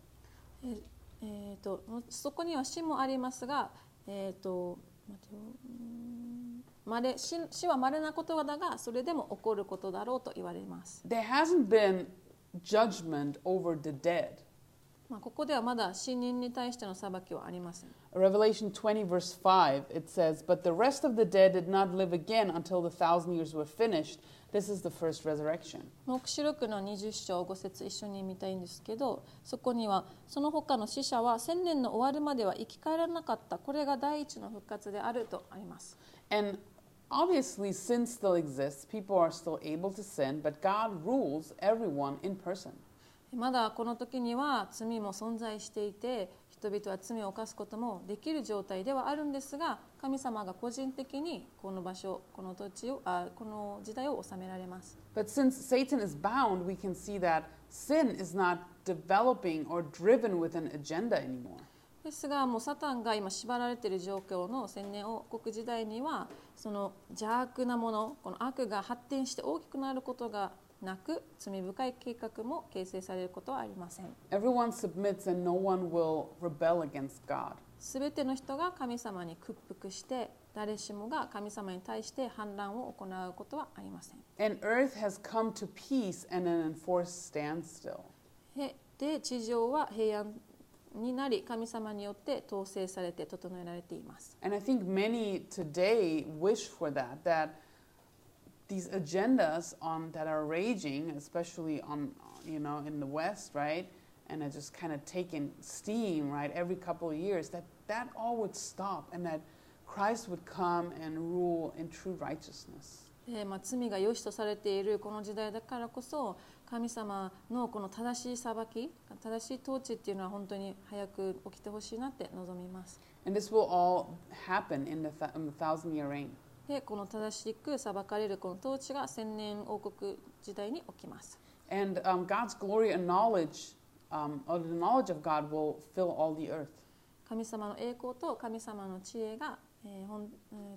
そこには死もありますが、死は稀なことだが、それでも起こることだろうと言われます。There hasn't been judgment over the dead.ここではまだ死人に対しての裁きはありません。Revelation 20 verse 5 it says, But the rest of the dead did not live again until the thousand years were finished. This is the first resurrection. 黙示録の20章5節一緒に見たいんですけど、そこにはその他の死者は千年の終わるまでは生き返らなかった。これが第一の復活であるとあります。And obviously sin still exists. People are still able to sin, but God rules everyone in person.まだこの時には罪も存在していて、人々は罪を犯すこともできる状態ではあるんですが、神様が個人的にこの場所、この時代を治められます。But since Satan is bound, we can see that sin is not developing or driven with an agenda anymore.ですが、もうサタンが今縛られている状況の千年王国時代には、その邪悪なもの、この悪が発展して大きくなることがなく、罪深い計画も形成されることはありません。Everyone submits and no one will rebel against God. すべての人が神様に屈服して、誰しもが神様に対して反乱を行うことはありません。And earth has come to peace and an enforced standstill. で、地上は平安になり、神様によって統制されて整えられています。And I think many today wish for that, that these agendas that are raging, especially in the West, right, and are just kind of taking steam, right, every couple of years, that all would stop and that Christ would come and rule in true righteousness. 罪が良しとされているこの時代だからこそ、神様のこの正しい裁き、正しい統治っていうのは本当に早く起きてほしいなって望みます。And this will all happen in the thousand-year reign.で、この正しく裁かれるこの統治が千年王国時代に起きます。And God's glory and knowledge, or the knowledge of God will fill all the earth. 神様の栄光と神様の知恵が、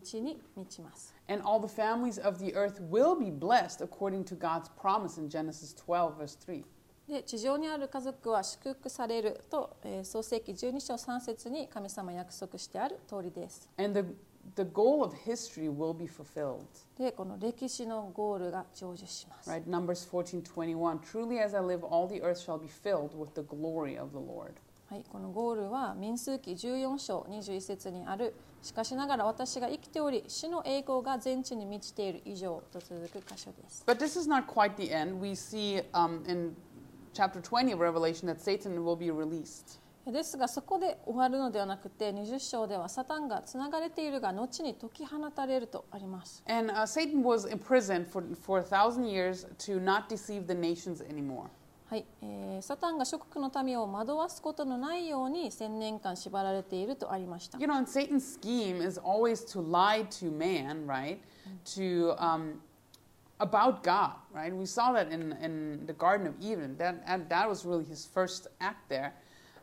地に満ちます。And all the families of the earth will be blessed according to God's promise in Genesis 12 verse 3. で地上にある家族は祝福されると、創世記12章3節に神様約束してある通りです。And the goal of history will be fulfilled. でこの歴史のゴールが成就します。Right, Numbers 14:21. Truly as I live, all the earth shall be filled with the glory of the Lord. はい、このゴールは民数記14章21節にある。しかしながら私が生きており、主の栄光が全地に満ちている以上と続く箇所です。But this is not quite the end. We see in Chapter 20 of Revelation that Satan will be released. ですがそこで終わるのではなくて、20章ではサタンがつながれているが後に解き放たれるとあります。And Satan was imprisoned for 1,000 years to not deceive the nations anymore. はい、サタンが諸国の民を惑わすことのないように1000年間縛られているとありました。You know, and Satan's scheme is always to lie to man, right? To about God, right? We saw that in the Garden of Eden. That was really his first act there.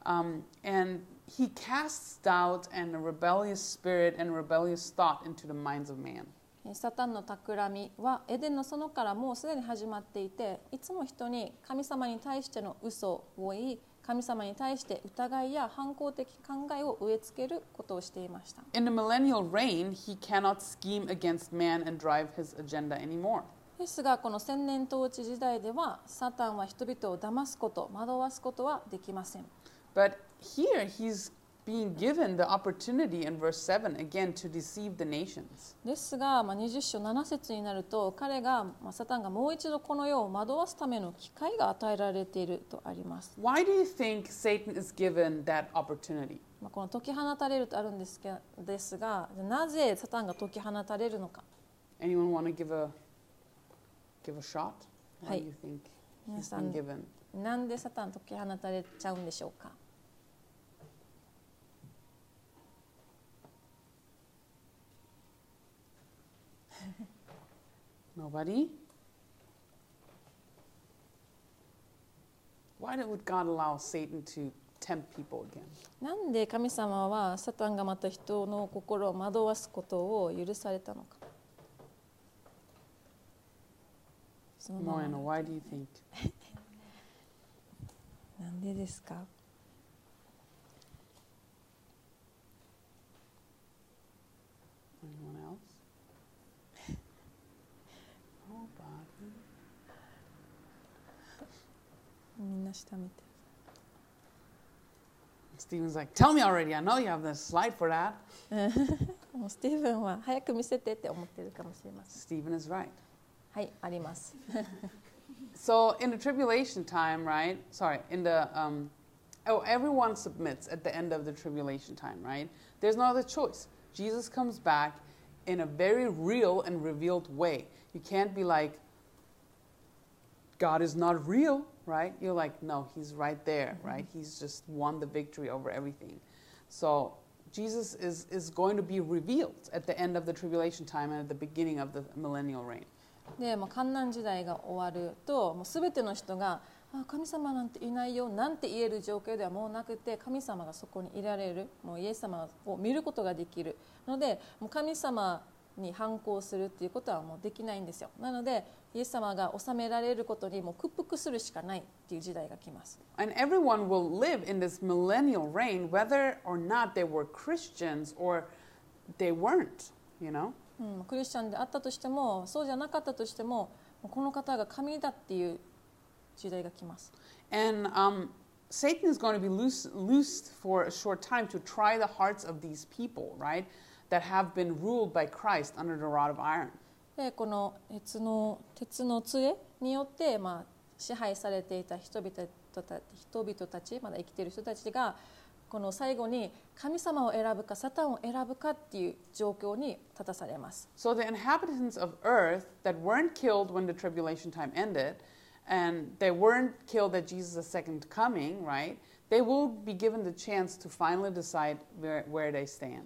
And he casts doubt and a rebellious spirit and rebellious thought into the minds of man. サタンの企みはエデンの園からもうすでに始まっていて、いつも人に神様に対しての嘘を言い、神様に対して疑いや反抗的考えを植え付けることをしていました。In the millennial reign, he cannot scheme against man and drive his agenda anymore.ですがこの千年統治時代ではサタンは人々を騙すこと、惑わすことはできません。But here he's being given the opportunity in verse 7 again to deceive the nations. ですが20章7節になると彼がサタンがもう一度この世を惑わすための機会が与えられているとあります。Why do you think Satan is given that opportunity?この解き放たれるとあるんですが、なぜサタンが解き放たれるのか。Anyone want to give a shot? What do you think he's been given? なんでサタン解き放たれちゃうんでしょうか？Nobody? Why would God allow Satan to tempt people again? なんで神様はサタンがまた人の心を惑わすことを許されたのか？Moana, why do you think? なんでですか？Anyone else? Nobody. みんな下見て。Stephen's like, tell me already. I know you have the slide for that. もうスティーブンは早く見せてって思ってるかもしれません。Stephen is right.はい、あります。So in the tribulation time, right? Sorry, in the everyone submits at the end of the tribulation time, right? There's no other choice. Jesus comes back in a very real and revealed way. You can't be like, God is not real, right? You're like, no, he's right there, right? He's just won the victory over everything. So Jesus is going to be revealed at the end of the tribulation time and at the beginning of the millennial reign.でもう患難時代が終わるともう全ての人があ神様なんていないよなんて言える状況ではもうなくて神様がそこにいられるもうイエス様を見ることができるのでもう神様に反抗するっていうことはもうできないんですよなのでイエス様が治められることにもう屈服するしかないっていう時代が来ます。And everyone will live in this millennial reign whether or not they were Christians or they weren't, you know?うん、クリスチャンであったとしてもそうじゃなかったとしてもこの方が神だっていう時代が来ます。And Satan is going to be loosed for a short time to try the hearts of these people, right? That have been ruled by Christ under the rod of iron. でこの鉄の杖によって、支配されていた人々たちまだ生きている人たちがこの最後に神様を選ぶかサタンを選ぶかっていう状況に立たされます。So the inhabitants of earth that weren't killed when the tribulation time ended, and they weren't killed at Jesus' second coming, right? They will be given the chance to finally decide where they stand.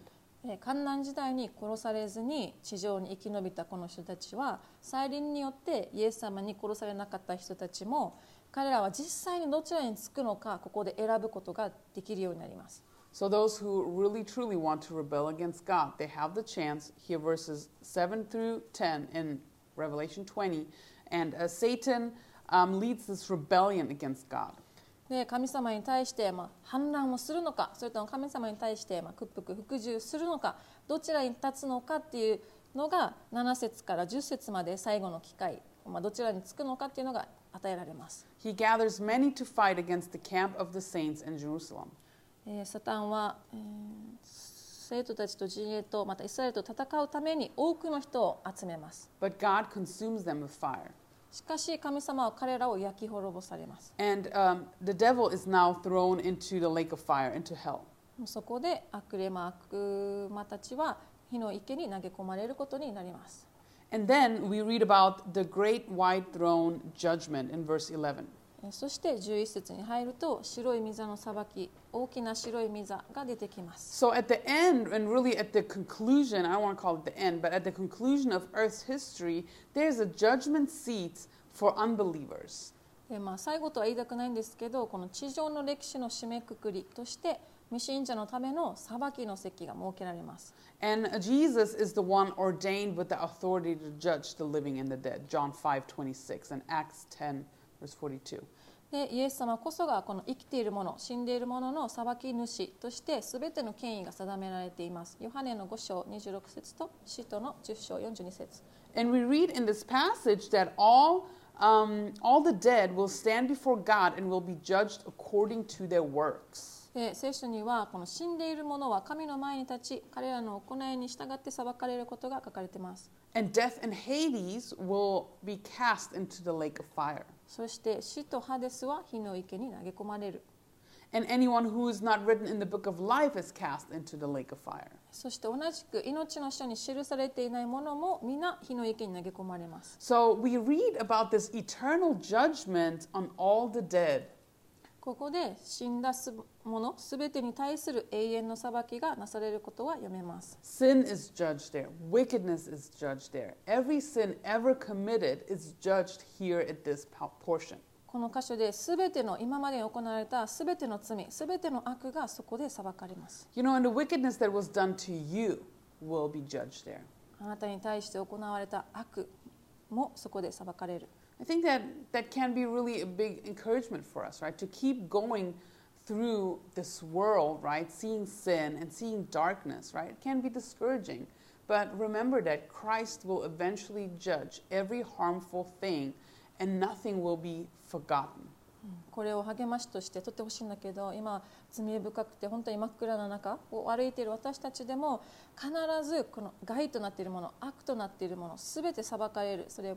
患難時代に殺されずに地上に生き延びたこの人たちは、再臨によってイエス様に殺されなかった人たちも。彼らは実際にどちらにつくのかここで選ぶことができるようになります。So those who really truly want to rebel against God, they have the chance. Here verses 7 through 10 in Revelation 20, and Satan leads this rebellion against God. で神様に対して反乱をするのか、それとも神様に対して屈服、服従するのか、どちらに立つのかっていうのが7節から10節まで最後の機会、どちらにつくのかっていうのが与えられます。He gathers many to fight against the camp of the saints in Jerusalem. サタンは、生徒たちと陣営とまたイスラエルと戦うために多くの人を集めます。But God consumes them with fire.しかし神様は彼らを焼き滅ぼされます。And the devil is now thrown into the lake of fire, into hell. そこで悪魔たちは火の池に投げ込まれることになります。And then we read about the great white throne judgment in verse 11. そして11節に入ると白い御座の裁き、大きな白い御座が出てきます。So at the end, and really at the conclusion, I don't want to call it the end, but at the conclusion of Earth's history, there's a judgment seat for unbelievers. で最後とは言いたくないんですけど、この地上の歴史の締めくくりとして未信者のための裁きの席が設けられます。And Jesus is the one ordained with the authority to judge the living and the dead. John 5:26 and Acts 10:42.でイエス様こそがこの生きているもの、死んでいるものの裁き主としてすべての権威が定められています。ヨハネの5章26節と使徒の10章42節。And we read in this passage that all the dead will stand before God and will be judged according to their works. で聖書にはこの死んでいるものは神の前に立ち、彼らの行いに従って裁かれることが書かれています。And death and Hades will be cast into the lake of fire.そして死とハデスは火の池に投げ込まれる。そして同じく命の書に記されていないものも皆火の池に投げ込まれます。So we read about this eternal judgment on all the dead. ここで死んだものすべてに対する永遠の裁きがなされることは読めます。Sin is judged there. Wickedness is judged there. Every sin ever committed is judged here at this portion. この箇所ですべての今までに行われたすべての罪、すべての悪がそこで裁かれます。You know, and the wickedness that was done to you will be judged there. あなたに対して行われた悪もそこで裁かれる。I think that can be really a big encouragement for us, right? To keep going through this world, right? Seeing sin and seeing darkness, right? It can be discouraging. But remember that Christ will eventually judge every harmful thing and nothing will be forgotten. これを励ましとして取ってほしいんだけど、今罪深くて本当に真っ暗な中を歩いている私たちでも、必ずこの害となっているもの、悪となっているもの、すべて裁かれる。それ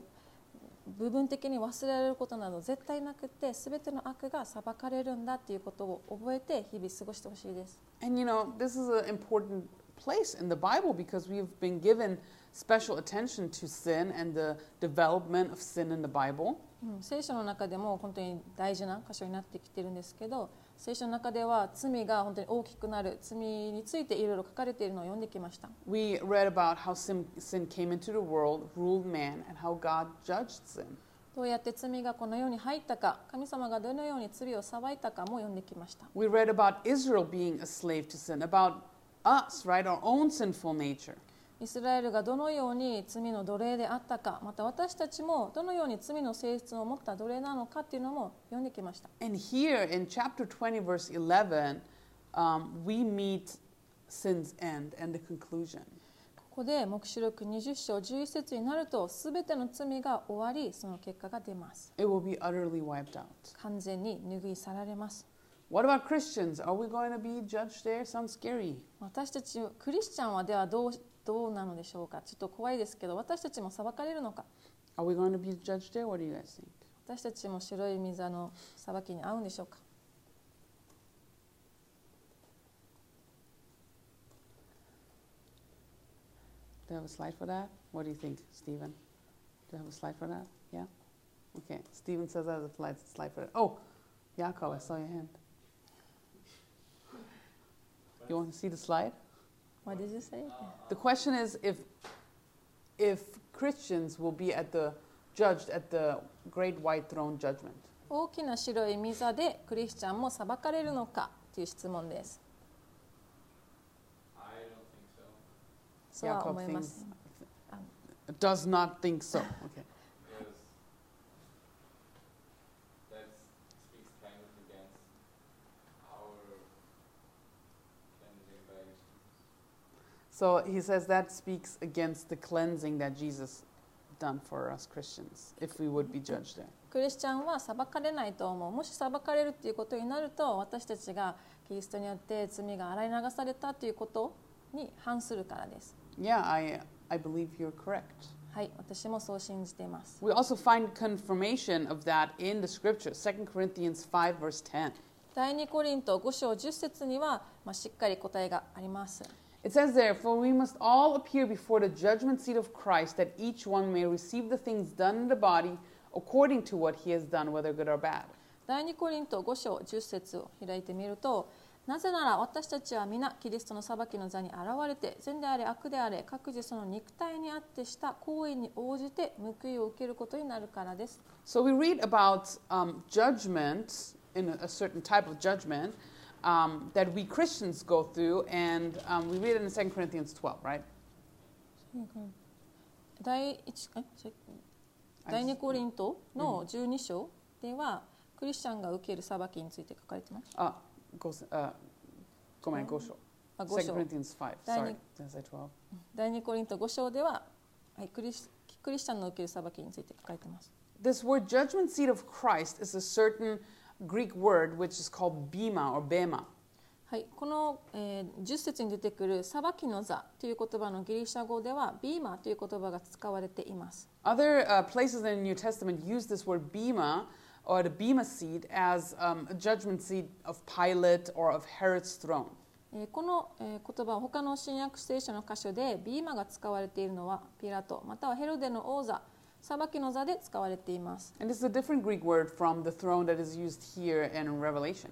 部分的に忘れられることなど絶対なくて、すべての悪が裁かれるんだということを覚えて日々過ごしてほしいです。And you know, this is an important place in the Bible because we've been given special attention to sin and the development of sin in the Bible. 聖書の中でも本当に大事な箇所になってきてるんですけど、聖書の中では罪が本当に大きくなる、罪についていろいろ書かれているのを読んできました。We read about how sin came into the world, ruled man, and how God judged sin. どうやって罪がこの世に入ったか、神様がどのように罪を裁いたかも読んできました。We read about Israel being a slave to sin, about us, right, our own sinful nature.イスラエルがどのように罪の奴隷であったか、また私たちもどのように罪の性質を持った奴隷なのかっていうのも読んできました。And here in chapter 20 verse 11, we meet sin's end and the conclusion. ここで黙示録20章11節になると、すべての罪が終わり、その結果が出ます。It will be utterly wiped out. 完全に拭い去られます。What about Christians? Are we going to be judged there? Sounds scary. 私たちクリスチャンはではどうなのでしょうか。ちょっと怖いですけど、私たちも裁かれるのか。Are we going to be judged there? What do you guys think? 私たちも白い御座の裁きに遭うんでしょうか。Do you have a slide for that? What do you think, Stephen? Do you have a slide for that? Yeah? Okay. Stephen says I have a slide for that. Oh, Jacob, I saw your hand. You want to see the slide?What did you say? The question is if Christians will be judged at the great white throne judgment. 大きな白い御座でクリスチャンも裁かれるのかという質問です。I don't think so. そうは思います。Jacob does not think so. Okay. So he says that speaks against the cleansing that Jesus done for us Christians, if we would be judged there. クリスチャンは裁かれないと思う。もし裁かれるということになると、私たちがキリストによって罪が洗い流されたということに反するからです。Yeah, I believe you're correct. はい、私もそう信じています。We also find confirmation of that in the scripture, 2 Corinthians 5 verse 10. 第2コリント5章10節には、しっかり答えがあります。It says, therefore, we must all appear before the judgment seat of Christ, that each one may receive the things done in the body according to what he has done, whether good or bad. 第2コリント5章10節を開いてみると、なぜなら私たちは皆キリストの裁きの座に現れて、善であれ悪であれ、各自その肉体にあってした行為に応じて報いを受けることになるからです。So we read about judgment in a certain type of judgment. That we Christians go through, and we read it in 2 Corinthians 12, right? 第2コリントの12章では、クリスチャンが受ける裁きについて書かれています。あ、ごめん、5章。2 Corinthians 5, sorry, did I say 12? 第2コリント5章では、クリスチャンの受ける裁きについて書かれています。This word judgment seat of Christ is a certain Greek word which is called bema or bema. はい、この、10節に出てくる裁きの座という言葉のギリシャ語ではビーマという言葉が使われています。Other places in the New Testament use this word bema or the bema seat as a judgment seat of Pilate or of Herod's throne. この言葉を他の新約聖書の箇所でビーマが使われているのはピラトまたはヘロデの王座。裁きの座で使われています。And this is a different Greek word from the throne that is used here in Revelation.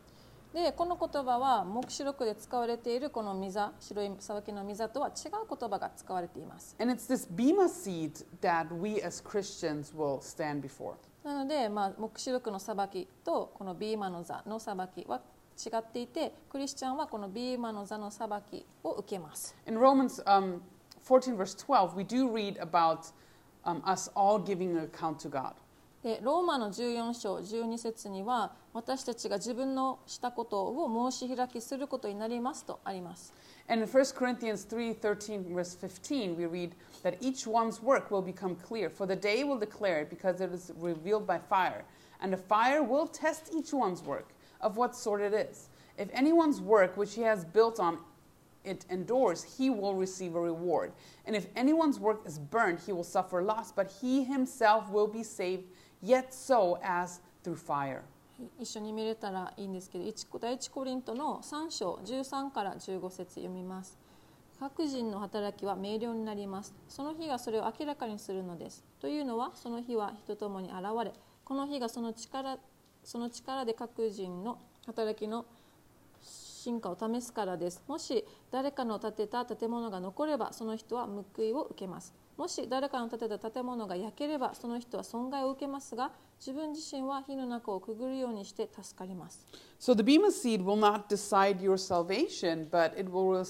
で、この言葉は黙示録で使われているこの御座、白い裁きの御座とは違う言葉が使われています。And it's this bema seat that we as Christians will stand before. なので、黙示録の裁きとこのビーマの座の裁きは違っていて、クリスチャンはこのビーマの座の裁きを受けます。In Romans 14 verse 12, we do read about us all giving an account to God. で、ローマの14章12節には、私たちが自分のしたことを申し開きすることになりますとあります。And in 1 Corinthians 3:13 verse 15, we read that each one's work will become clear, for the day will declare it, because it is revealed by fire, and the fire will test each one's work of what sort it is. If anyone's work which he has built on it endures, he will receive a reward. And if anyone's work is burned, he will suffer loss, but he himself will be saved, yet so as through fire. 一緒に見れたらいいんですけど、第1コリントの3章13から15節読みます。各人の働きは明瞭になります。その日がそれを明らかにするのです。というのは、その日は人ともに現れ、この日がその力で各人の働きの進化を試すからです。もし誰かの建てた建物が残れば、その人は報いを受けます。もし誰かの建てた建物が焼ければ、その人は損害を受けますが、自分自身は火の中をくぐるようにして助かります。So the bema seed will not decide your salvation, but it will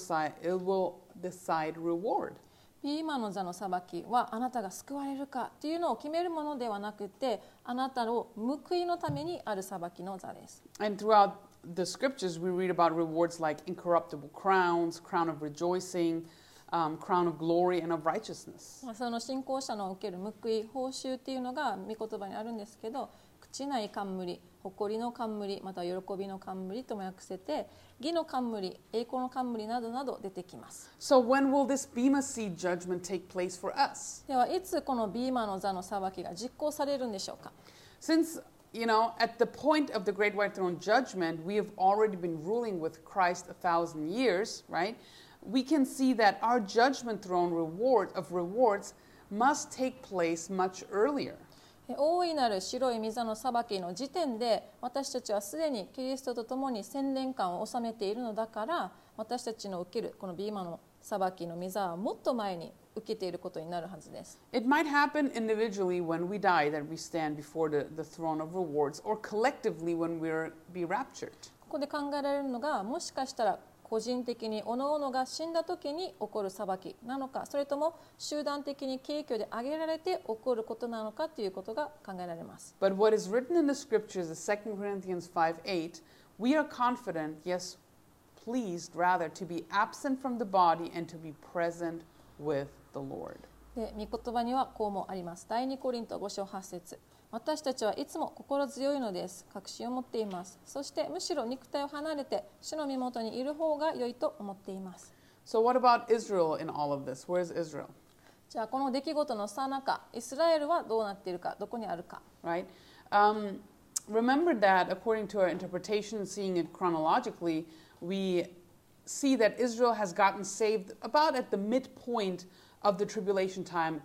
decide reward. ビーマの座の裁きは、あなたが救われるかというのを決めるものではなくて、あなたの報いのためにある裁きの座です。And throughout the scriptures we read about rewards like incorruptible crowns, crown of rejoicing, crown of glory and of righteousness. その信仰者の受ける報い報酬っていうのが御言葉にあるんですけど、朽ちない冠、誇りの冠、または喜びの冠とも訳せて、義の冠、栄光の冠などなど出てきます。So when will this bema seat judgment take place for us? では、いつこのビーマの座の裁きが実行されるんでしょうか。Since you know, at the point of the Great White Throne Judgment, we have already been ruling with Christ 1,000 years, right? We can see that our judgment throne reward of rewards must take place much earlier. 大いなる白い御座の裁きの時点で、私たちはすでにキリストと共に1000年間を治めているのだから、私たちの受けるこのビーマの裁きの御座はもっと前に受けていることになるはずです。It might happen individually when we die that we stand before the throne of rewards, or collectively when we'll be raptured. ここで考えられるのが、もしかしたら個人的におのおのが死んだ時に起こる裁きなのか、それとも集団的に軽挙で挙げられて起こることなのかということが考えられます。But what is written in the scriptures, 2 Corinthians 5:8, we are confident, yes, pleased rather to be absent from the body and to be present with the Lord. で、御言葉にはこうもあります。第2コリント5章8節。私たちはいつも心強いのです。確信を持っています。そしてむしろ肉体を離れて主の御元にいる方が良いと思っています。So what about Israel in all of this? Where is Israel? じゃあこの出来事のさなか、イスラエルはどうなっているか、どこにあるか。Right. Remember that according to our interpretation, seeing it chronologically, we see that Israel has gotten saved about at the midpoint of the tribulation time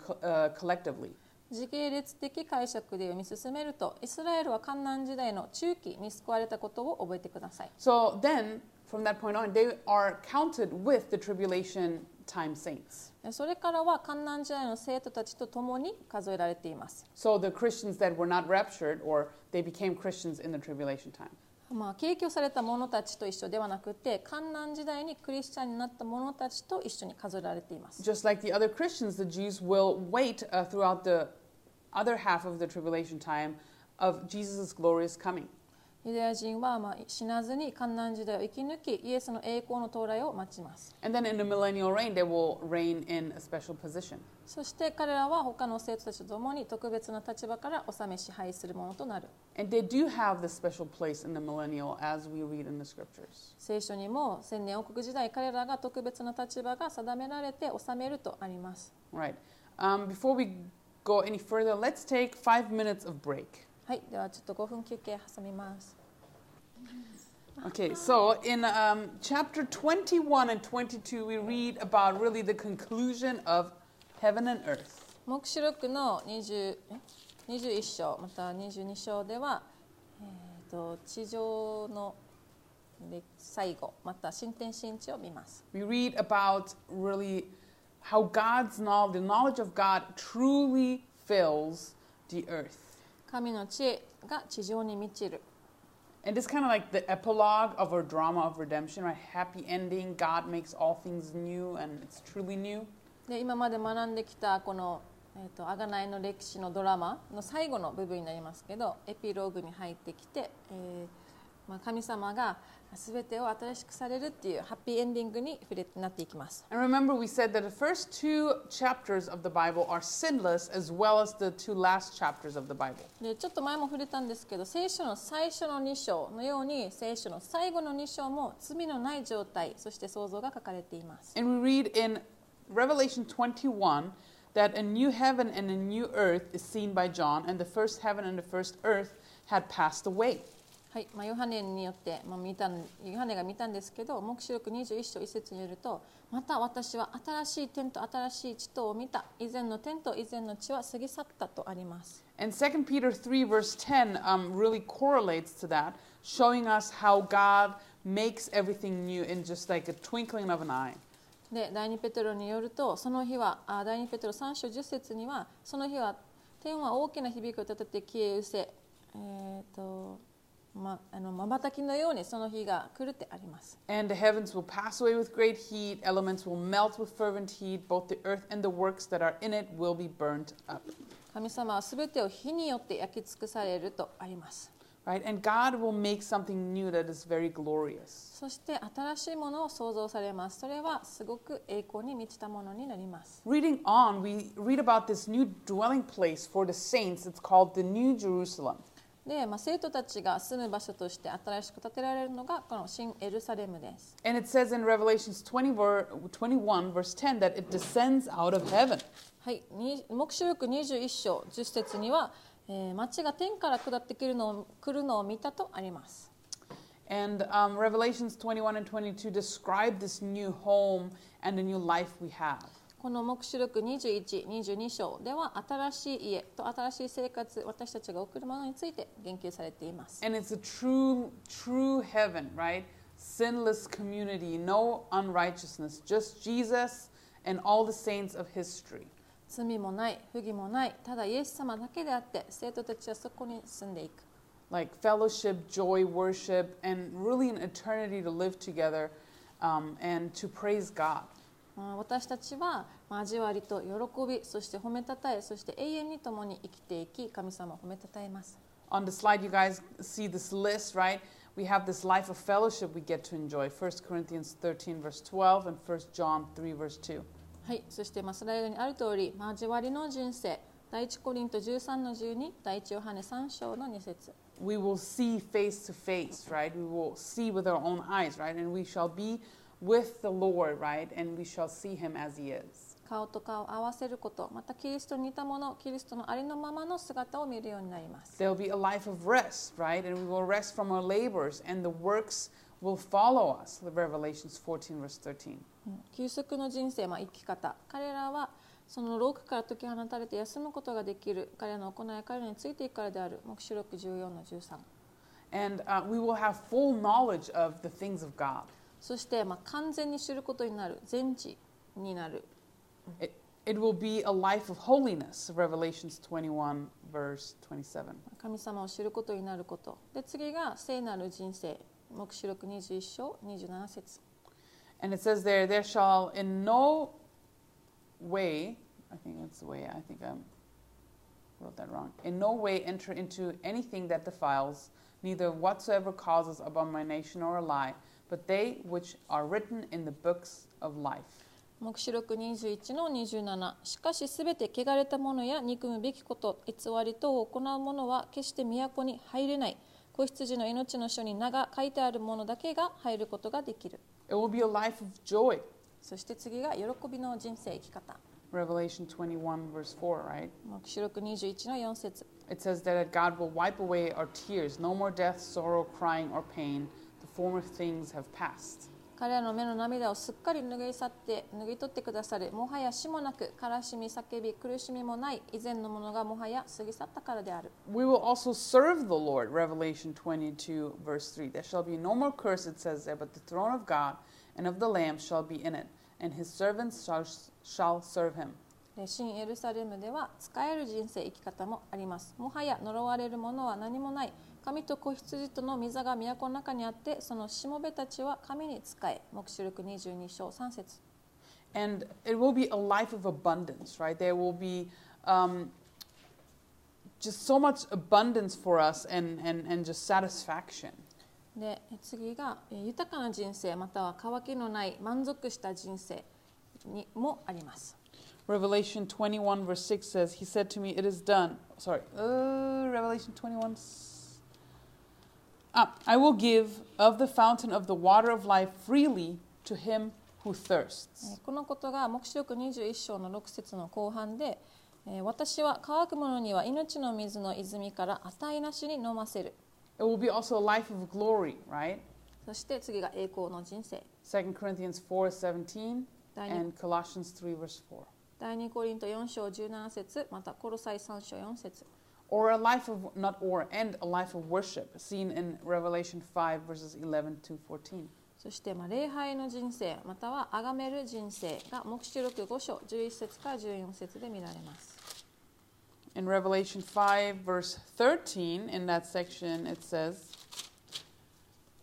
collectively. 時系列的解釈で読み進めると、イスラエルは患難時代の中期に救われたことを覚えてください。So then, from that point on, they are counted with the tribulation time saints. それからは患難時代の生徒たちと共に数えられています。So the Christians that were not raptured, or they became Christians in the tribulation time. まあ、景気をされた者たちと一緒ではなくて、患難時代にクリスチャンになった者たちと一緒に数えられています。Just like the other Christians, the Jews will wait throughout the other half of the tribulation time of Jesus' glorious coming. ユダヤ人はまあ死なずに患難時代を生き抜き、イエスの栄光の到来を待ちます。And then in the millennial reign, they will reign in a special position. そして彼らは他の生徒たちと共に特別な立場から治め支配するものとなる。And they do have this special place in the millennial, as we read in the scriptures. 聖書にも千年王国時代、彼らが特別な立場が定められて治めるとあります。Right. Before we go any further, let's take 5 minutes of break. はい、ではちょっと5分休憩挟みます。Okay, so in chapter 21 and 22, we read about really the conclusion of heaven and earth. 黙示録の21章また22章では、地上の最後また新天新地を見ます。We read about really how God's knowledge, the knowledge of God, truly fills the earth. 神の知恵が地上に満ちる。And it's kind of like the epilogue of our drama of redemption, right? Happy ending, God makes all things new, and it's truly new. で、今まで学んできたこの、贖いの歴史のドラマの最後の部分になりますけど、エピローグに入ってきて、まあ、神様が全てを新しくされるっていうハッピーエンディングになっていきます。And remember we said that the first two chapters of the Bible are sinless as well as the two last chapters of the Bible. で、ちょっと前も触れたんですけど、聖書の最初の2章のように、聖書の最後の2章も罪のない状態、そして創造が書かれています。And we read in Revelation 21 that a new heaven and a new earth is seen by John, and the first heaven and the first earth had passed away.はい、まあ、ヨハネによって、まあ、ヨハネが見たんですけど、黙示録21章1節によると、また私は新しい天と新しい地とを見た。以前の天と以前の地は過ぎ去ったとあります。And 2 Peter 3 verse 10 really correlates to that, showing us how God makes everything new in just like a twinkling of an eye.で、第2ペテロによると、その日は、第2ペテロ3章10節には、その日は天は大きな響きを立てて消え失せ、瞬きのようにその日が来るってあります。And the heavens will pass away with great heat, elements will melt with fervent heat, both the earth and the works that are in it will be burnt up. 神様はすべてを火によって焼き尽くされるとあります。Right, and God will make something new that is very glorious. そして新しいものを創造されます。それはすごく栄光に満ちたものになります。Reading on, we read about this new dwelling place for the saints. It's called the New Jerusalem.で、まあ、生徒たちが住む場所として新しく建てられるのがこの新エルサレムです。And it says in Revelation 21 verse 10 that it descends out of heaven. はい、黙示録21章10節には、町が天から下ってくるのを見たとあります。And Revelations 21 and 22 describe this new home and the new life we have.この黙示録21、22章では新しい家と新しい生活、私たちが送るものについて言及されています。And it's a true heaven, right? Sinless community, no unrighteousness, just Jesus and all the saints of history. 罪もない、不義もない、ただイエス様だけであって、生徒たちはそこに住んでいく。Like fellowship, joy, worship, and really an eternity to live together, and to praise God.私たちは交わりと喜び、そして褒めたたえ、そして永遠に共に生きていき、神様を褒めたたえます。On the slide, you guys see this list, right? we have this life of fellowship we get to enjoy. 1 Corinthians 13 verse 12 and 1 John 3 verse 2. はい、そしてまあスライドにある通り、交わりの人生、第一コリント13の12、第一ヨハネ3章の2節。We will see face to face, right? We will see with our own eyes, right? And we shall be with the Lord, right? And we shall see him as he is. 顔と顔を合わせること、またキリストに似たもの、キリストのありのままの姿を見るようになります。There will be a life of rest, right? And we will rest from our labors, and the works will follow us. Revelation 14 verse 13. 休息の人生、生き方。彼らはその労苦から解き放たれて休むことができる。彼らの行い、彼らについていくからである。黙示録 14の13。And we will have full knowledge of the things of God. そして完全に知ることになる。全知になる。It will be a life of holiness. Revelations 21 verse 27. 神様を知ることになること。で次が聖なる人生。黙示録21章27節。And it says there, there shall in no way, I think that's the way, I think I wrote that wrong. In no way enter into anything that defiles, neither whatsoever causes abomination or a lie, but they which are written in the books of life. 黙示録21の27。しかしすべて汚れたものや憎むべきこと、偽り等を行うものは決して都に入れない。子羊の命の書に名が書いてあるものだけが入ることができる。It will be a life of joy. そして次が喜びの人生生き方。Revelation 21 verse 4, right? 黙示録21の4節。It says that God will wipe away our tears, no more death, sorrow, crying, or pain. The former things have passed. 彼らの目の涙をすっかり脱ぎ取ってくださる。もはや死もなく、悲しみ、叫び、苦しみもない。以前のものがもはや過ぎ去ったからである。We will also serve the Lord. Revelation 22 verse 3. There shall be no more curse, it says there, but the throne of God and of the Lamb shall be in it, and his servants shall serve him. 新エルサレムでは使える人生生き方もあります。もはや呪われるものは何もない。神と子羊との御座が都の中にあって、そのしもべたちは神に仕え。黙示録22章3節。And it will be a life of abundance, right? There will be just so much abundance for us and just satisfaction. で次が豊かな人生または渇きのない満足した人生にもあります。Revelation 21 verse 6 says, He said to me, It is done. Sorry. Revelation 21. I will give of the fountain of the water of life freely to him who thirsts. このことが黙示録21章の6節の後半で、私は渇く者には命の水の泉から値なしに飲ませる。It will be also a life of glory, right? そして次が栄光の人生。2 Corinthians 4:17 and Colossians 3 verse 4. 第2コリント4章17節、またコロサイ3章4節。Or a life of a life of worship, seen in Revelation 5 verses 11 to 14. そして礼拝の人生、または崇める人生が黙示録5章11節から14節で見られます。In Revelation 5 verse 13, in that section it says,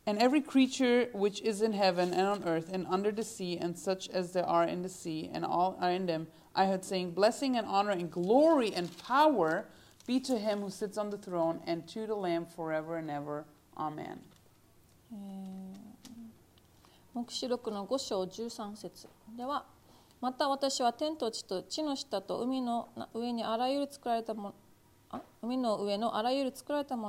And every creature which is in heaven and on earth and under the sea and such as there are in the sea and all are in them, I heard saying, Blessing and honor and glory and power be to him who sits on the throne and to the Lamb forever and ever. Amen. 黙示録の5章13節では、また私は天と地と地の下と海の上のあらゆる作られたも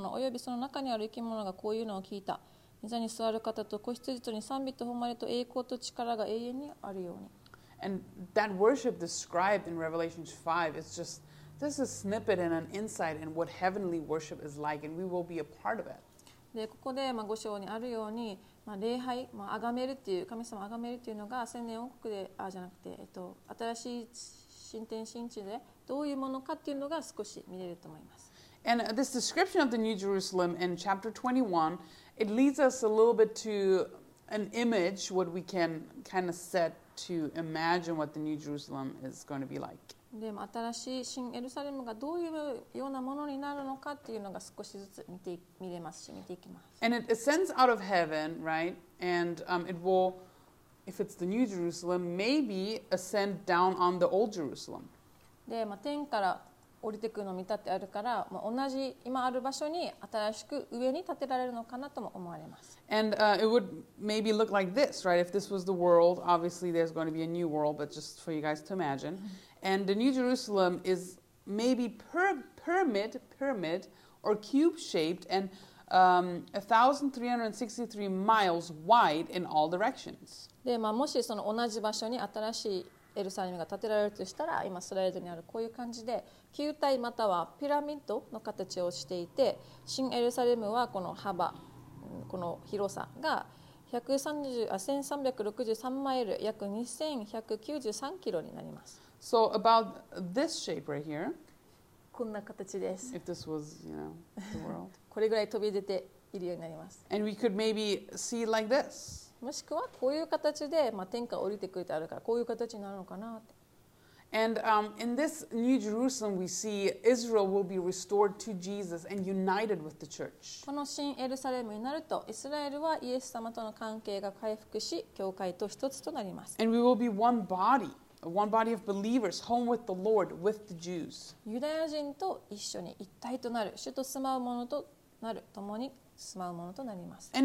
のおよびその中にある生き物がこういうのを聞いた。御座に座る方と子羊とに賛美と誉れと栄光と力が永遠にあるように。And that worship described in Revelation 5 is just a snippet and an insight in what heavenly worship is like, and we will be a part of it. でここで5章にあるように、礼拝、崇めるっていう神様を崇めるというのが千年王国でじゃなくて、新しい新天新地でどういうものかっていうのが少し見れると思います。And this description of the New Jerusalem in chapter 21, it leads us a little bit to an image, what we can kind of set to imagine what the New Jerusalem is going to be like. で新しい新エルサレムがどういうようなものになるのかっていうのが少しずつ見れますし見ていきます。And it ascends out of heaven, right? And it will, if it's the New Jerusalem, maybe ascend down on the old Jerusalem. で天から降りてくるのを見立ってあるから、まあ、同じ今ある場所に新しく上に建てられるのかなとも思われます。And it would maybe look like this, right? If this was the world, obviously there's going to be a new world, but just for you guys to imagine. And the New Jerusalem is maybe pyramid or cube-shaped and 1,363 miles wide in all directions. で、まあ、もしその同じ場所に新しいエルサレムが建てられるとしたら、今スライドにあるこういう感じで、球体またはピラミッドの形をしていて、新エルサレムはこの幅、この広さが1363マイル、約2193キロになります。So about this shape right here. こんな形です。If this was, you know, the world. これぐらい飛び出ているようになります。And we could maybe see like this.もしくはこういう形で、まあ、天下降りてくれてあるからこういう形になるのかなって。And in this New Jerusalem, we see Israel will be restored to Jesus and united with the church. この新エルサレムになると、イスラエルはイエス様との関係が回復し、教会と一つとなります。And we will be one body of believers, home with the Lord, with the Jews. ユダヤ人と一緒に一体となる、主と住まうものとなる、共に。And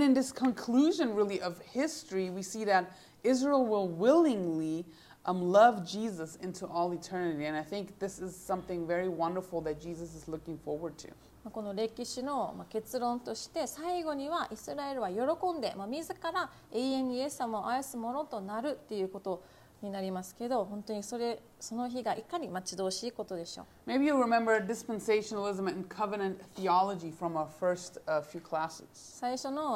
in this conclusion, really, of history, we see that Israel will willingly love Jesus into all eternity. And I think this is something very wonderful that Jesus is looking forward to. この歴史の結論として、最後にはイスラエルは喜んで、自ら永遠にイエス様を愛すものとなるっていうことになりますけど、本当にその日がいかに待ち遠しいことでしょう。Maybe you remember dispensationalism and covenant theology from our first few classes. 最初の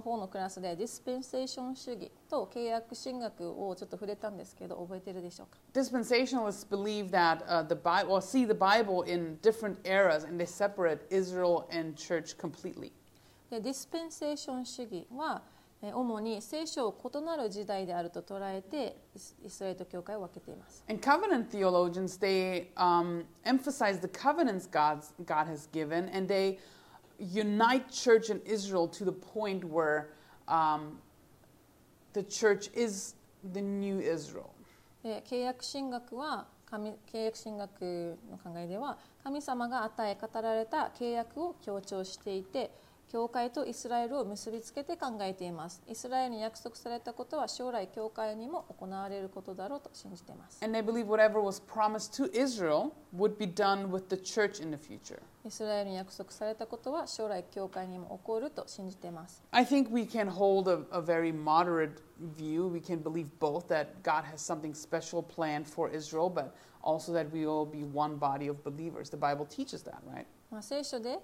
方のクラスでディスペンセーション主義と契約神学をちょっと触れたんですけど、覚えてるでしょうか。Dispensationalists believe that the Bible, or see the Bible in different eras, and they separate Israel and church completely. で、ディスペンセーション主義は主に聖書を異なる時代であると捉えて、イスラエルと教会を分けています。And covenant theologians, they emphasize the covenants God has given, and they unite church and Israel to the point where the church is the new Israel. 契約神学の考えでは、神様が与え語られた契約を強調していて、教会とイスラエルを結びつけて考えています。イスラエルに約束されたことは将来教会にも行われることだろうと信じています。And they believe whatever was promised to Israel would be done with the church in the future. イスラエルに約束されたことは将来教会にも起こると信じています。I think we can hold a very moderate view. We can believe both that God has something special planned for Israel, but also that we will be one body of believers. The Bible teaches that, right? 聖書では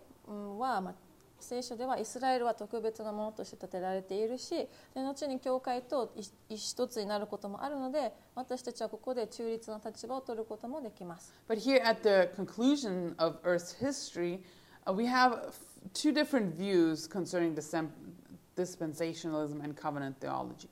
聖書ではイスラエルは特別なものとして建てられているし、後に教会と一つになることもあるので、私たちはここで中立な立場を取ることもできます。But here at the conclusion of Earth's history, we have two different views concerning dispensationalism and covenant theology.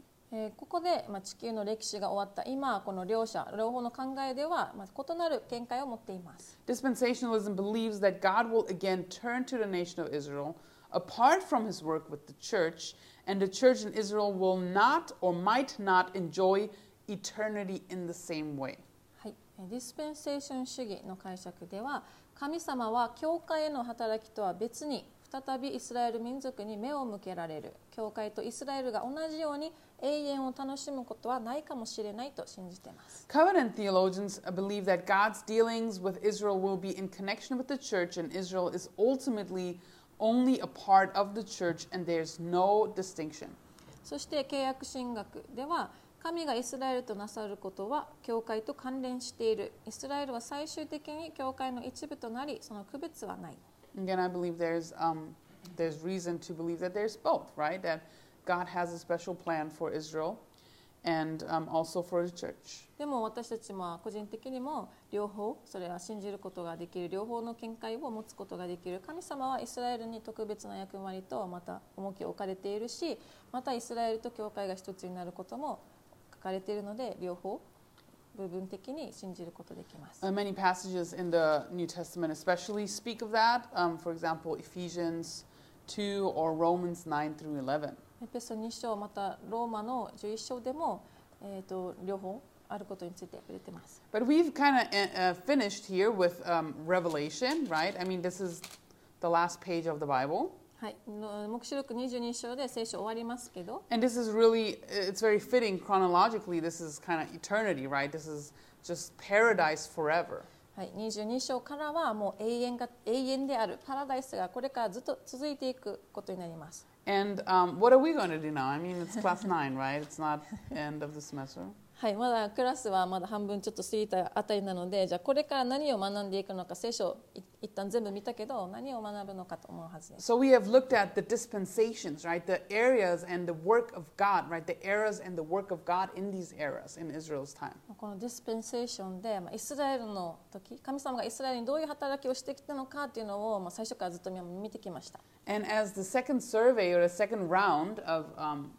ここで地球の歴史が終わった今、この両方の考えでは異なる見解を持っています。Dispensationalism believes that God will again turn to the nation of Israel apart from his work with the church, and the church in Israel will not or might not enjoy eternity in the same way. はい、ディスペンセーション主義の解釈では、神様は教会への働きとは別に、再びイスラエル民族に目を向けられる。教会とイスラエルが同じように永遠を楽しむことはないかもしれないと信じています。Covenant theologians believe that God's dealings with Israel will be in connection with the church, and Israel is ultimately only a part of the church, and there's no distinction. そして契約神学では、神がイスラエルとなさることは教会と関連している。イスラエルは最終的に教会の一部となり、その区別はない。Again, I believe there's reason to believe that there's both, right? That God has a special plan for Israel and also for His church. でも私たちも個人的にも両方、それは信じることができる、両方の見解を持つことができる。神様はイスラエルに特別な役割とまた重きを置かれているし、またイスラエルと教会が一つになることも書かれているので、両方。部分的に信じることできます。Many passages in the New Testament especially speak of that. For example, Ephesians 2 or Romans 9 through 11. エペソ2章またローマの11章でも両方あることについて触れてます。But we've kind of finished here with Revelation, right? I mean, this is the last page of the Bible. はい、黙示録22章で聖書終わりますけど。And this is really, it's very fitting chronologically. This is kind of eternity, right? This is just paradise forever.はい、22章からはもう永遠であるパラダイスがこれからずっと続いていくことになります。And what are we going to do now? I mean, it's class 9, right? It's not end of the semester. はい、まだクラスはまだ半分ちょっと過ぎたあたりなので、じゃあこれから何を学んでいくのか、聖書一旦全部見たけど、何を学ぶのかと思うはずです。So we have looked at the dispensations, right? The areas and the work of God, right? The eras and the work of God in these eras in Israel's time. この dispensation で、イスラエルの時、神様がイスラエルにどういう働きをしてきたのかというのを、最初からずっと見てきました。And as the second survey or the second round of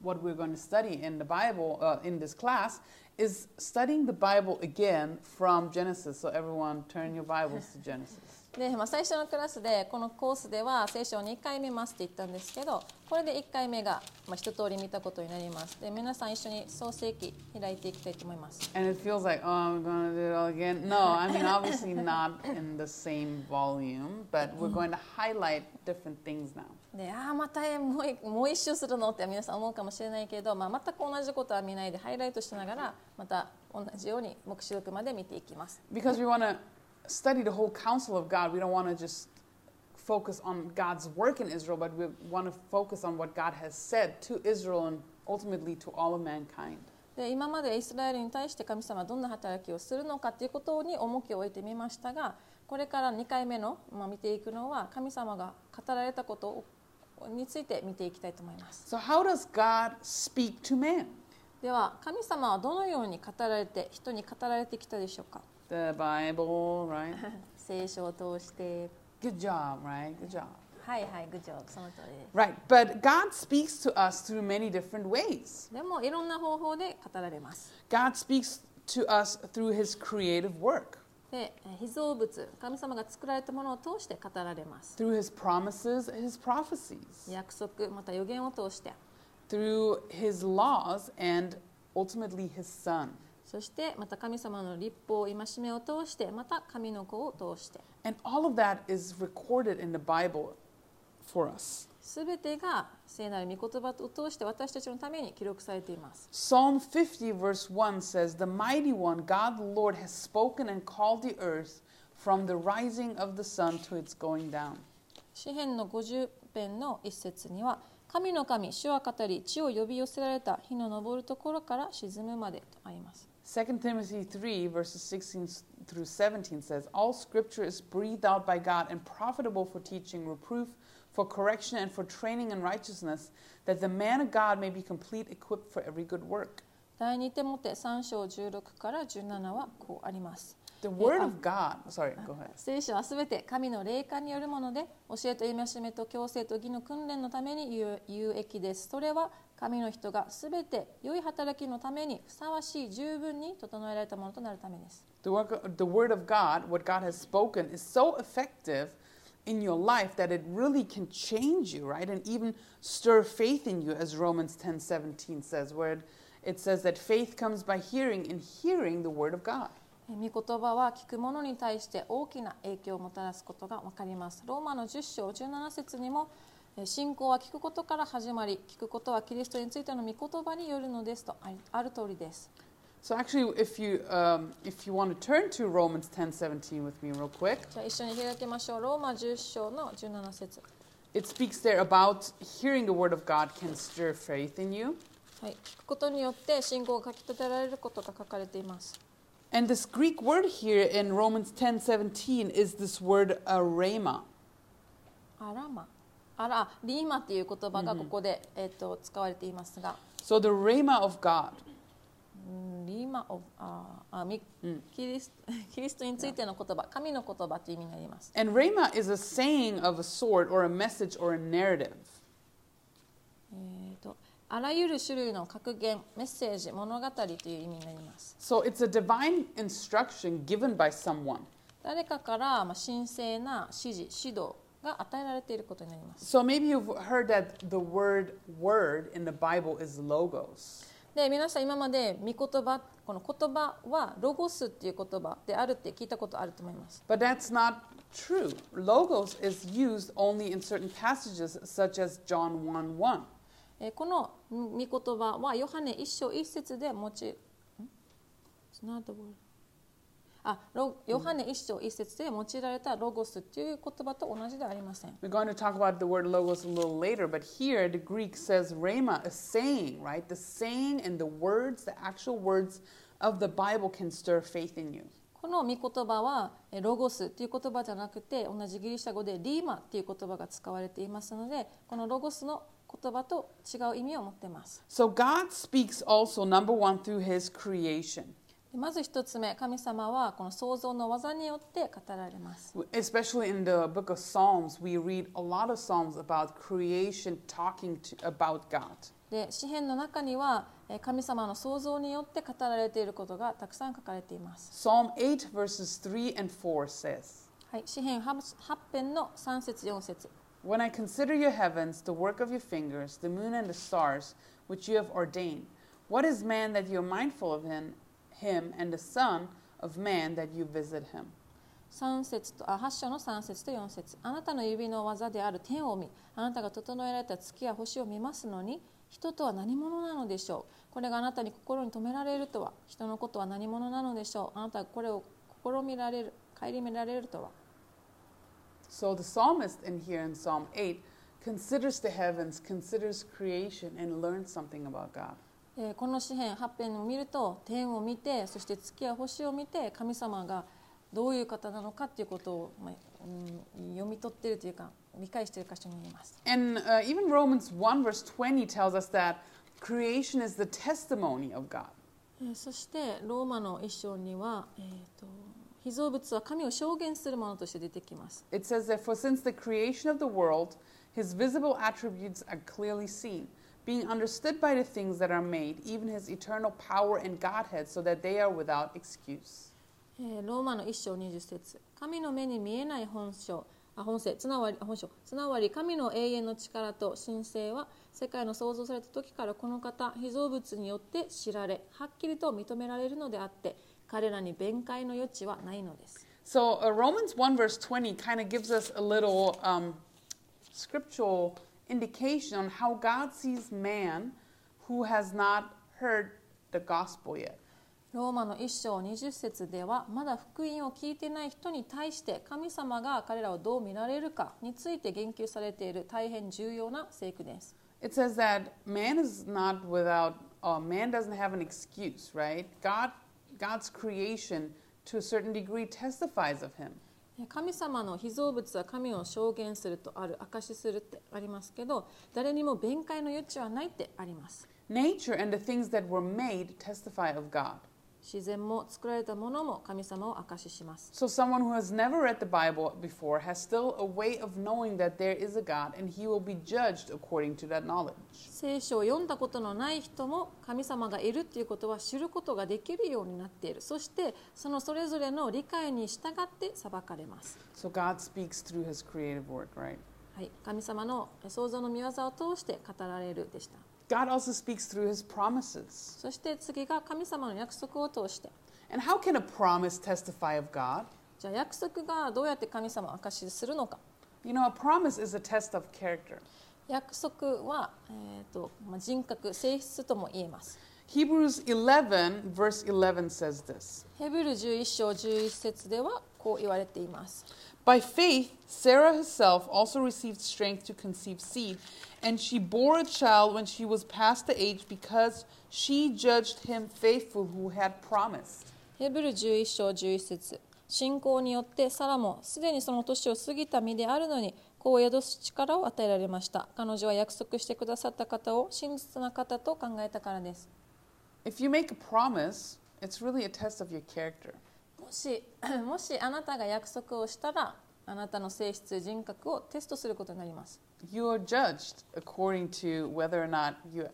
what we're going to study in the Bible in this class is studying the Bible again from Genesis. So everyone, turn your Bibles to Genesis. で、最初のクラスでこのコースでは聖書を2回見ますって言ったんですけど、これで1回目が一通り見たことになります。で、皆さん一緒に創世記開いていきたいと思います。And it feels like, oh, I'm going to do it all again. No, I mean, obviously not in the same volume, but we're going to highlight different things now. で、またもう一周するのって皆さん思うかもしれないけど、全く同じことは見ないでハイライトしながらまた同じように黙示録まで見ていきます。Because we want to study the whole counsel of God. We don't want to just focus on God's work in Israel, but we want to focus on what God has said to Israel and ultimately to all of mankind. で、今までイスラエルに対して神様はどんな働きをするのかということに重きを置いてみましたが、これから2回目の、見ていくのは神様が語られたことについて見ていきたいと思います。So how does God speak to man? では神様はどのように語られて人に語られてきたでしょうか？The Bible, right? 聖書を通して。Good job, right? Good job. はいはい、good job. その通りです。Right, but God speaks to us through many different ways. でもいろんな方法で語られます。God speaks to us through His creative work. で、被造物、神様が作られたものを通して語られます。Through His promises, His prophecies. 約束、また予言を通して。Through His laws and ultimately His Son.そしてまた神様の律法、戒めを通して、また神の子を通して。And all of that is recorded in the Bible for us. すべてが聖なる御言葉を通して私たちのために記録されています。Psalm 50 verse 1 says, The mighty one, God the Lord, has spoken and called the earth from the rising of the sun to its going down. 詩編の50編の一節には、神の神、主は語り、地を呼び寄せられた、日の昇るところから沈むまでとあります。2 Timothy 3 verses 16 through 17 says, All scripture is breathed out by God and profitable for teaching, reproof, for correction, and for training in righteousness, that the man of God may be complete, equipped for every good work. 第2テモテ3章16から17はこうあります。The word of God, sorry, go ahead. 聖書はすべて神の霊感によるもので、教えと戒めと教制と義の訓練のために有益です。それは神の人がすべて良い働きのためにふさわしい十分に整えられたものとなるためです。The word of God, what God has spoken, is so effective in your life that it really can change you, right? And even stir faith in you, as Romans 10:17 says, where it says that faith comes by hearing, and hearing the word of God.御言葉は聞く者に対して大きな影響をもたらすことがわかります。ローマの10章17節にも、信仰は聞くことから始まり、聞くことはキリストについての御言葉によるのですとある通りです。So actually, if you want to turn to Romans 10:17 with me real quick. じゃあ一緒に開きましょう。ローマ10章の17節。It speaks there about hearing the word of God can stir faith in you. はい、聞くことによって信仰をかき立てられることが書かれています。And this Greek word here in Romans 10:17 is this word arama. Arama. リーマという言葉がここで、使われていますが。So the rhema of God. リーマ of キリストについての言葉、神の言葉という意味になります。And rhema is a saying of a sort or a message or a narrative.あらゆる種類の格言、メッセージ、物語という意味になります。So it's a divine instruction given by someone. 誰かから神聖な指示、指導が与えられていることになります。So maybe you've heard that the word in the Bible is logos. で皆さん今まで御言葉、この言葉はロゴスっていう言葉であるって聞いたことあると思います。But that's not true. Logos is used only in certain passages such as John 1:1. この御言葉はヨハネ1章1節で用いヨハネ1章1節で用いられたロゴスという言葉と同じではありません。We're going to talk about the word logos a little later, but here the Greek says rhema, a saying, right? The saying and the words, the actual words of the Bible can stir faith in you. この御言葉はロゴスという言葉じゃなくて、同じギリシャ語でリーマという言葉が使われていますので、このロゴスの言葉と違う意味を持っています。So God speaks also, number one, through His creation.まず一つ目、神様はこの創造の技によって語られます。Especially in the book of Psalms, we read a lot of Psalms about creation talking about God. で、詩編の中には神様の創造によって語られていることがたくさん書かれています。Psalm 8 verses 3 and 4 says. はい、詩編8編の3節4節。When I consider your heavens, the work of your fingers, the moon and the stars, which you have ordained, what is man that you are mindful of him?Him and the Son of Man that you visit him. 3節と8章の3節と4節。あなたの指の技である天を見、あなたが整えられた月や星を見ますのに、人とは何者なのでしょう。これがあなたに心に留められるとは、人のことは何者なのでしょう。あなたがこれを顧みられるとは。So the psalmist in here in Psalm 8 considers the heavens, considers creation, and learns something about God.この詩編8編を見ると、天を見て、そして月や星を見て、神様がどういう方なのかということを、読み取っているというか、理解している箇所になります。And even Romans 1 verse 20 tells us that creation is the testimony of God. そしてローマの1章には、被造物は神を証言するものとして出てきます。It says that for since the creation of the world, his visible attributes are clearly seen.Being understood by the things that are made, even his eternal power and Godhead, so that they are without excuse. ローマの1章20節。神の目に見えない本性、つまり神の永遠の力と神性は、世界の創造された時からこの方、被造物によって知られ、はっきりと認められるのであって、彼らに弁解の余地はないのです。So, Romans 1 verse 20 kind of gives us a little scriptural.indication on how God sees man who has not heard the gospel yet. ローマの1章20節では、まだ福音を聞いてない人に対して神様が彼らをどう見られるかについて言及されている大変重要な聖句です。It says that man doesn't have an excuse, right? God's creation to a certain degree testifies of him.神様の被造物は神を証言するとある、証しするってありますけど、誰にも弁解の余地はないってあります。Nature and the things that were made testify of God. 自然も作られたものも神様を証しします。So someone who has never read the Bible before has still a way of knowing that there is a God and he will be judged according to that knowledge. 聖書を読んだことのない人も神様がいるということは知ることができるようになっている。そしてそのそれぞれの理解に従って裁かれます。So God speaks through His creative work, right? はい、神様の創造の御業を通して語られるでした。God also speaks through His promises. そして次が神様の約束を通して。And how can a promise testify of God? じゃあ約束がどうやって神様を証しするのか。You know, a promise is a test of character. 約束は、人格、性質とも言えます。Hebrews 11 verse 11 says this. ヘブル11章11節ではこう言われています。By faith, Sarah herself also received strength to conceive seed, and she bore a child when she was past the age because she judged him faithful who had promised. ヘブル11章11節。信仰によってサラもすでにその年を過ぎた身であるのに、子を宿す力を与えられました。彼女は約束してくださった方を真実な方と考えたからです。If you make a promise, it's really a test of your character.もしあなたが約束をしたら、あなたの性質、人格をテストすることになります。You are judged according to whether or not you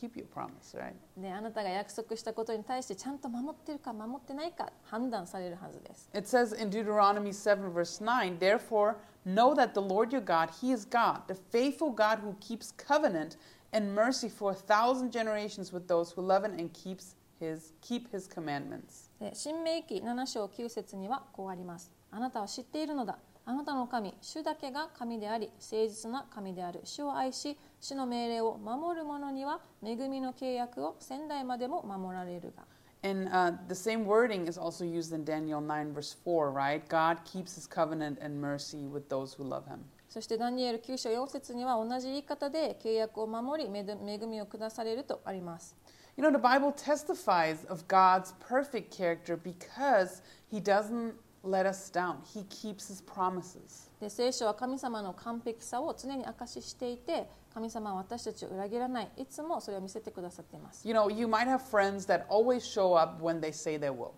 keep your promise, right? で、あなたが約束したことに対してちゃんと守ってるか守ってないか判断されるはずです。It says in Deuteronomy 7 verse 9, Therefore, know that the Lord your God, He is God, the faithful God who keeps covenant and mercy for 1,000 generations with those who love him and keep his commandments. 申命記7章9節にはこうあります。あなたは知っているのだ。あなたの神、主だけが神であり、誠実な神である。主を愛し、主の命令を守る者には恵みの契約を千代までも守られるが。And the same wording is also used in Daniel 9 verse 4, right? God keeps his covenant and mercy with those who love him. そしてダニエル9章4節には同じ言い方で契約を守り、恵みを下されるとあります。You know, the Bible testifies of God's perfect character because he doesn't let us down. He keeps his promises. で、聖書は神様の完璧さを常に証ししていて、神様は私たちを裏切らない。いつもそれを見せてくださっています。You know, you might have friends that always show up when they say they will.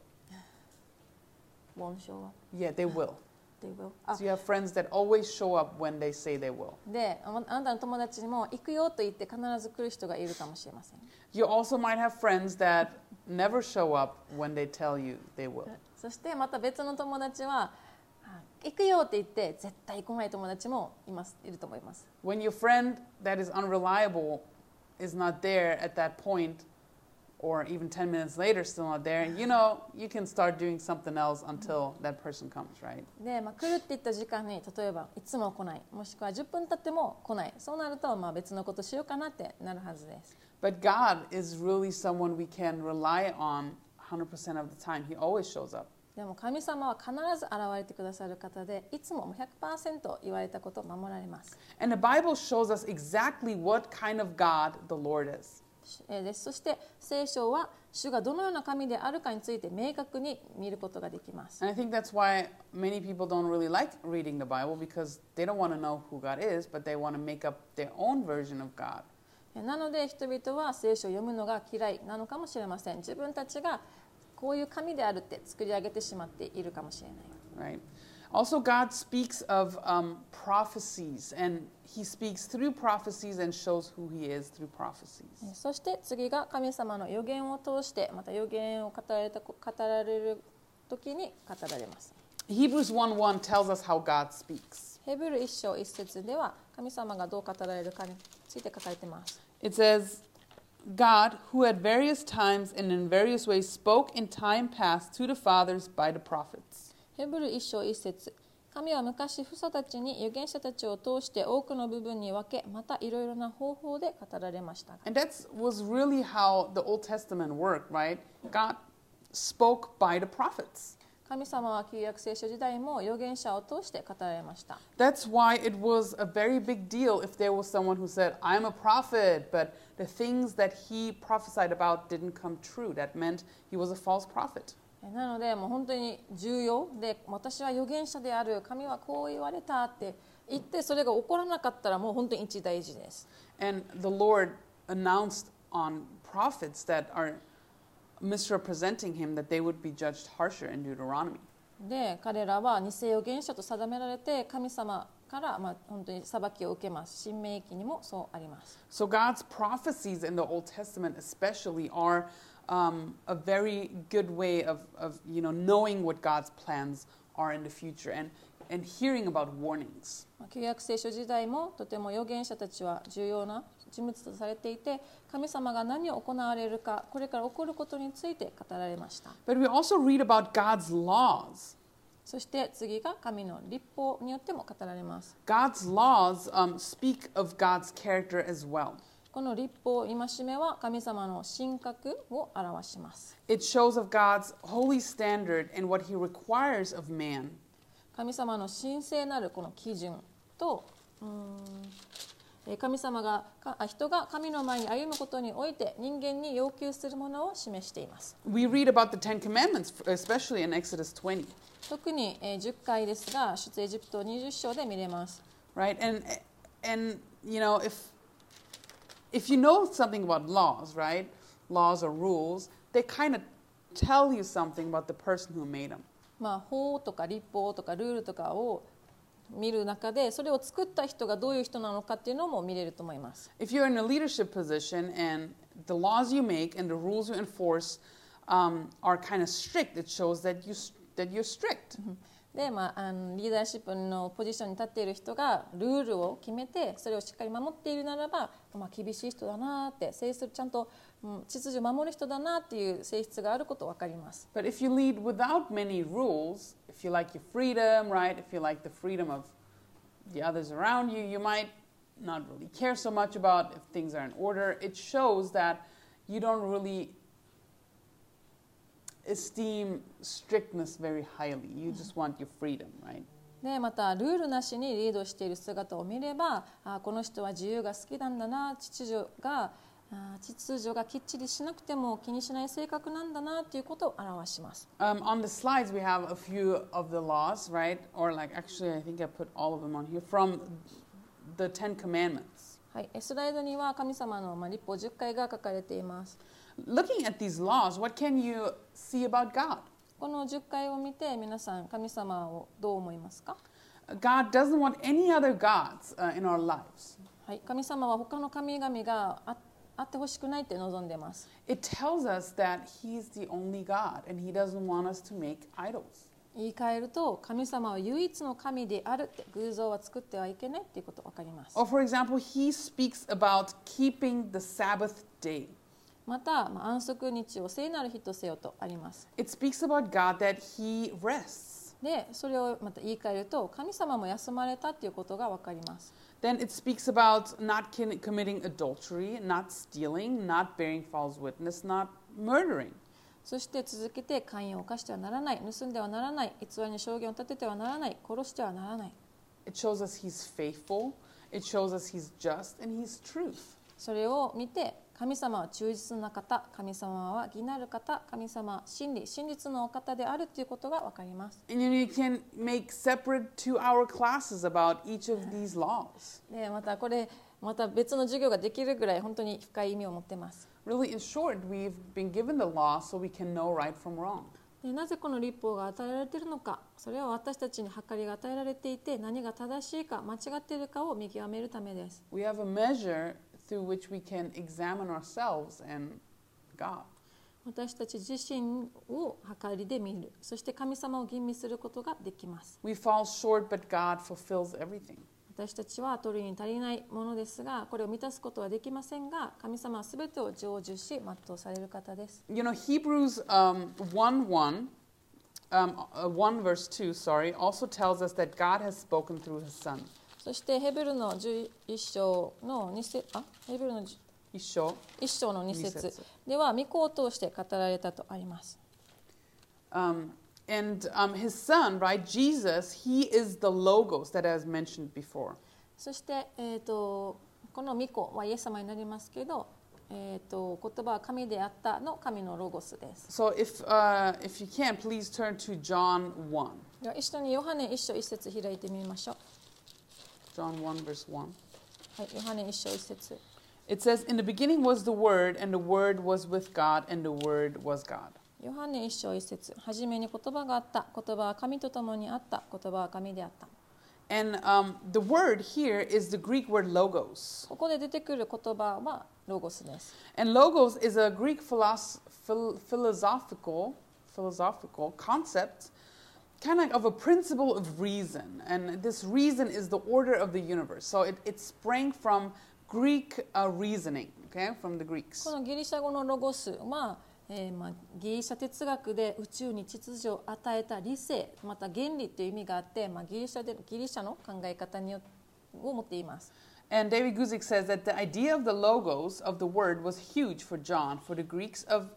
Won't show up. Yeah, they will. They will. So you have friends that always show up when they say they will. で、あなたの友達にも行くよと言って必ず来る人がいるかもしれません。You also might have friends that never show up when they tell you they will. そしてまた別の友達は行くよって言って絶対来ない友達もいると思います。When your friend that is unreliable is not there at that point, or even 10 minutes later still not there, you know, you can start doing something else until that person comes, right? で、まあ、来るって言った時間に例えばいつも来ない、もしくは10分経っても来ない。そうなるとまあ別のことしようかなってなるはずです。But God is really someone we can rely on 100% of the time. He always shows up. でも神様は必ず現れてくださる方で、いつも 100% 言われたことを守られます。And the Bible shows us exactly what kind of God the Lord is. そして聖書は主がどのような神であるかについて明確に見ることができます。And I think that's why many people don't really like reading the Bible because they don't want to know who God is, but they want to make up their own version of God.なので人々は聖書を読むのが嫌いなのかもしれません。自分たちがこういう神であるって作り上げてしまっているかもしれない。Right. Also, God speaks of prophecies, and He speaks through prophecies and shows who He is through prophecies. そして次が神様の預言を通して、また預言を語られる時に語られます。Hebrews 1:1 tells us how God speaks. ヘブル1章1節では神様がどう語られるかについて書かれています。It says, God, who at various times and in various ways spoke in time past to the fathers by the prophets. ヘブル1章1節。神は昔父祖たちに預言者たちを通して多くの部分に分け、またいろいろな方法で語られました。And that was really how the Old Testament worked, right? God spoke by the prophets.神様は旧約聖書時代も預言者を通して語られました。That's why it was a very big deal if there was someone who said, I'm a prophet, but the things that he prophesied about didn't come true. That meant he was a false prophet. なので、もう本当に重要で、私は預言者である、神はこう言われたって言って、それが起こらなかったらもう本当に一大事です。And the Lord announced on prophets that are misrepresenting him that they would be judged harsher in Deuteronomy. で、彼らは偽預言者と定められて神様からまあ本当に裁きを受けます。申命記にもそうあります。So God's prophecies in the Old Testament especially are a very good way of you know knowing what God's plans are in the future and hearing about warnings. 旧約聖書時代もとても預言者たちは重要な人物とされていて、神様が何を行われるか、これから起こることについて語られました。But we also read about God's laws. そして次が神の律法によっても語られます。God's laws speak of God's character as well. この律法、戒めは神様の神格を表します。It shows of God's holy standard and what He requires of man. 神様の神聖なるこの基準と、神様が人が神の前に歩むことにおいて人間に要求するものを示しています。We read about the Ten Commandments, especially in Exodus 20. 特に10回ですが、出エジプト20章で見れます。Right, and you know if you know something about laws, right? Laws or rules, they kind of tell you something about the person who made them. まあ法とか律法とかルールとかを見る中で、それを作った人がどういう人なのかっていうのも見れると思います。If you're in a leadership position and the laws you make and the rules you enforce are kind of strict, it shows that you're strict. で、リーダーシップのポジションに立っている人がルールを決めてそれをしっかり守っているならば、厳しい人だなって、性質ちゃんと秩序を守る人だなっていう性質があること分かります。But if you lead without many rules, if you like your freedom, right? If you like the freedom of the others around you, you might not really care so much about if things are in order. It shows that you don't really esteem strictness very highly. You just want your freedom, right? で、またルールなしにリードしている姿を見れば、この人は自由が好きなんだな、秩序がきっちりしなくても気にしない性格なんだなということを表します。On the slides we have a few of the laws, right? Or like actually I think I put all of them on here from the Ten Commandments. はい、スライドには神様の律法10戒が書かれています。Looking at these laws, what can you see about God? この10戒を見て皆さん神様をどう思いますか? God doesn't want any other gods in our lives. はい、神様は他の神々があってほしくないって望んでます。It tells us that He's the only God, and He doesn't want us to make idols. 言い換えると、神様は唯一の神であるって、偶像は作ってはいけないっていうことわかります。Or for example, He speaks about keeping the Sabbath day. また、安息日を聖なる日とせよとあります。It speaks about God that He rests. で、それをまた言い換えると、神様も休まれたっていうことがわかります。Then it speaks about not committing adultery, not stealing, not bearing false witness, not murdering. そして続けて、姦淫を犯してはならない、盗んではならない、偽りに証言を立ててはならない、殺してはならない。It shows us He's faithful, it shows us He's just, and He's truth. それを見て、神様は忠実な方、神様は義なる方、神様は真実のお方であるということがわかります。And you can make separate 2-hour classes about each of these laws. で、また別の授業ができるぐらい本当に深い意味を持ってます。Really, in short, we've been given the law so we can know right from wrong. で、なぜこの律法が与えられているのか、それは私たちに計りが与えられていて、何が正しいか間違っているかを見極めるためです。We have a measure.through which we can examine ourselves and God. 私たち自身を計りで見る、そして神様を吟味することができます。We fall short, but God fulfills everything. 私たちは取るに足りないものですが、これを満たすことはできませんが、神様はすべてを成就し、全うされる方です。You know, Hebrews 1:2, sorry, also tells us that God has spoken through His Son.そしてヘブルの11章の2節、ヘブルの1章の2節では、御子を通して語られたとあります。His son, right, Jesus, he is the logos that I have mentioned before. そして、この御子はイエス様になりますけど、言葉は神であったの神のロゴスです。So if you can, please turn to John 1. では一緒にヨハネ1章1節開いてみましょう。John 1:1. It says, "In the beginning was the Word, and the Word was with God, and the Word was God." ヨハネ1章1節。初めに言葉があった。言葉は神と共にあった。言葉は神であった。And the word here is the Greek word logos. ここで出てくる言葉はロゴスです。And logos is a Greek philosophical concept.Kind of like of a principle of reason, and this reason is the order of the universe. So it sprang from Greek reasoning, okay, from the Greeks. このギリシャ語のロゴスは、ギリシャ哲学で宇宙に秩序を与えた理性、また原理という意味があって、ギリシャの考え方にを持っています。And David Guzik says that the idea of the logos of the word was huge for John, for the Greeks of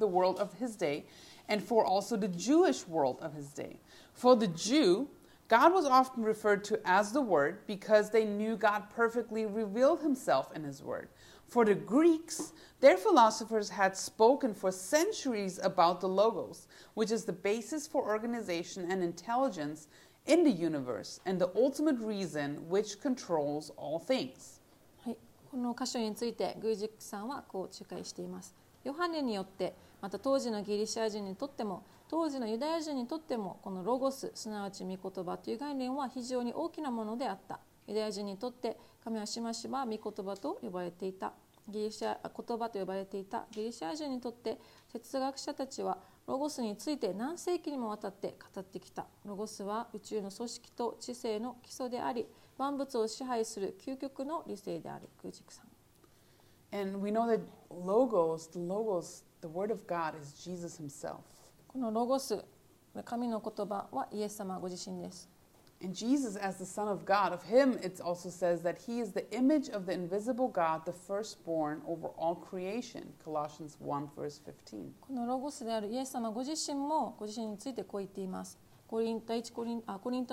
the world of his day.And for also the Jewish world of his day. For the Jew, God was often referred to as the Word because they knew God perfectly revealed Himself in His Word. For the Greeks, their philosophers had spoken for centuries about the Logos, which is the basis for organization and intelligence in the universe and the ultimate reason which controls all things. はい、この箇所について、グージックさんはこう注解しています。ヨハネによってまた当時のギリシャ人にとっても当時のユダヤ人にとってもこのロゴスすなわち御言葉という概念は非常に大きなものであった。ユダヤ人にとって神はしばしば御言葉と呼ばれていたギリシャ人にとって哲学者たちはロゴスについて何世紀にもわたって語ってきた。ロゴスは宇宙の組織と知性の基礎であり、万物を支配する究極の理性である。グージクさん。And we know that logos, the word of God, is Jesus himself. このロゴス、神の言葉はイエス様ご自身です。And Jesus, as the Son of God, of him it also says that he is the image of the invisible God, the firstborn over all creation. Colossians 1, verse 15. このロゴスであるイエス様ご自身もご自身についてこう言っています。コリント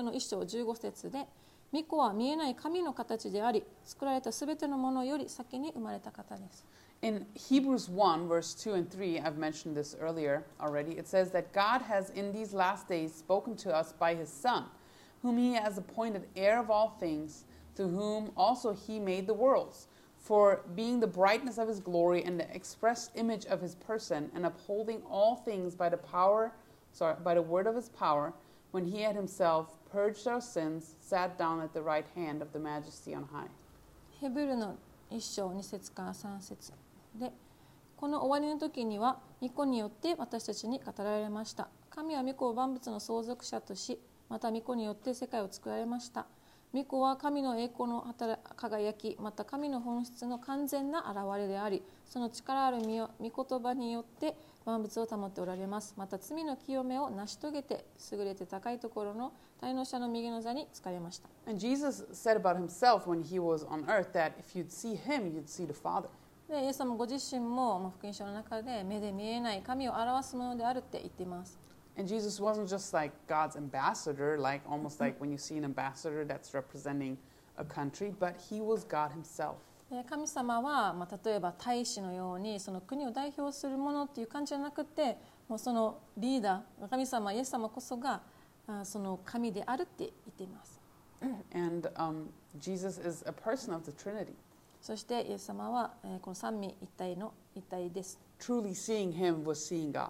の1章15節で、御子は見えない神の形であり、作られたすべてのものより先に生まれた方です。In Hebrews 1, verse 2 and 3, I've mentioned this earlier already, it says that God has in these last days spoken to us by his Son, whom he has appointed heir of all things, to whom also he made the worlds, for being the brightness of his glory and the express image of his person, and upholding all things by the word of his power, when he had himself purged our sins, sat down at the right hand of the majesty on high. ヘブルの1章2節から3節で、この終わりの時には御子によって私たちに語られました。神は御子を万物の相続者とし、また御子によって世界を作られました。御子は神の栄光の輝き、また神の本質の完全な現れであり、その力ある御言葉によって万物を保っておられます。また罪の清めを成し遂げて、優れて高いところの滞納者の右の座に就かれました。And Jesus said about himself when he was on earth that if you'd see him, you'd see the Father. で、イエス様ご自身も福音書の中で目で見えない神を表すものであるって言っています。And Jesus wasn't just like God's ambassador, almost like when you see an ambassador that's representing a country, but he was God himself. 神様は、例えば大使のようにその国を代表するものっていう感じじゃなくて、もうそのリーダー、神様、イエス様こそがその神であるって言っています。And Jesus is a person of the Trinity. そしてイエス様はこの三位一体の一体です。Truly seeing him was seeing God.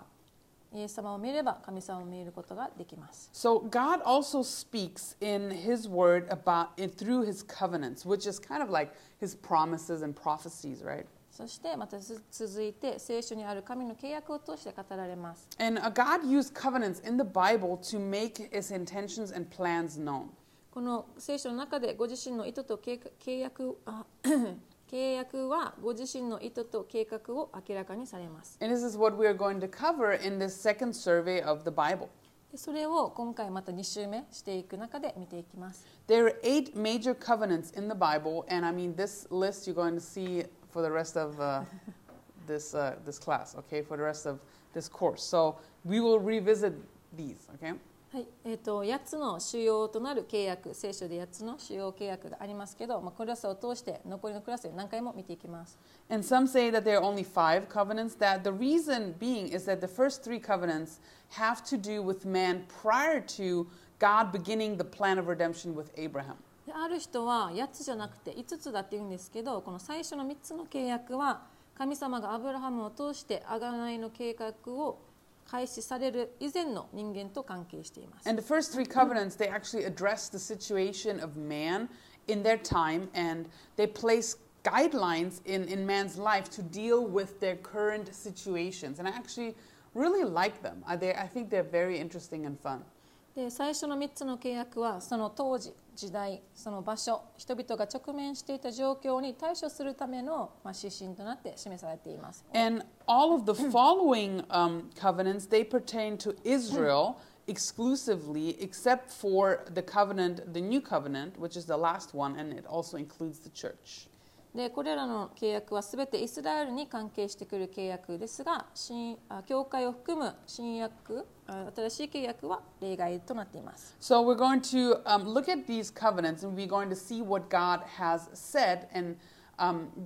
イエス様を見れば神様を見ることができます。So God also speaks in His Word through His covenants, which is kind of like His promises and prophecies, right? そしてまた続いて聖書にある神の契約を通して語られます。And God used covenants in the Bible to make His intentions and plans known. この聖書の中でご自身の意図と契約はご自身の意図と計画を明らかにされます。And this is what we are going to cover in this second survey of the Bible. それを今回また2週目していく中で見ていきます。There are 8 major covenants in the Bible, and I mean this list you're going to see for the rest of this class, okay? For the rest of this course. So we will revisit these, okay?はい、8つの主要となる契約、聖書で8つの主要契約がありますけど、クラスを通して残りのクラスで何回も見ていきます。And some say that there are only 5 covenants, that the reason being is that the first 3 covenants have to do with man prior to God beginning the plan of redemption with Abraham. ある人は8つじゃなくて5つだって言うんですけど、この最初の3つの契約は神様がアブラハムを通して贖いの計画を開始される以前の人間と関係しています。And the first 3 covenants, they actually address the situation of man in their time, and they place guidelines in man's life to deal with their current situations. And I actually really like them. I think they're very interesting and fun. で、最初の3つの契約はその当時、時代、その場所、人々が直面していた状況に対処するための指針となって示されています。And all of the following covenants, they pertain to Israel exclusively, except for the covenant, the new covenant, which is the last one, and it also includes the church. で、これらの契約はすべてイスラエルに関係してくる契約ですが、教会を含む新約、新しい契約は例外となっています。So we're going to look at these covenants and we're going to see what God has said and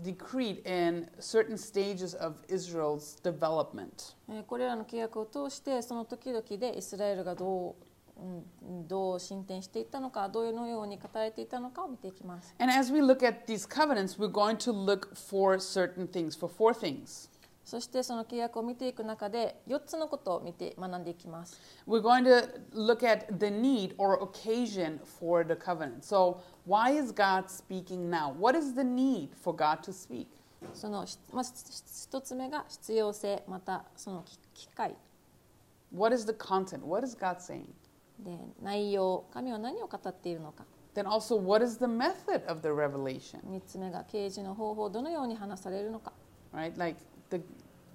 decreed in certain stages of Israel's development. これらの契約を通して、その時々でイスラエルがどう進展していったのか、どのように語られていたのかを見ていきます。And as we look at these covenants, we're going to look for certain things, for 4 things. そしてその契約を見ていく中で4つのことを学んでいきます。We're going to look at the need or occasion for the covenant. So, why is God speaking now? What is the need for God to speak? その1つ目が必要性、またその機会。What is the content? What is God saying? で、内容、神は何を語っているのか。Then also, what is the method of the revelation? 3つ目が啓示の方法、どのように話されるのか。Right? Like the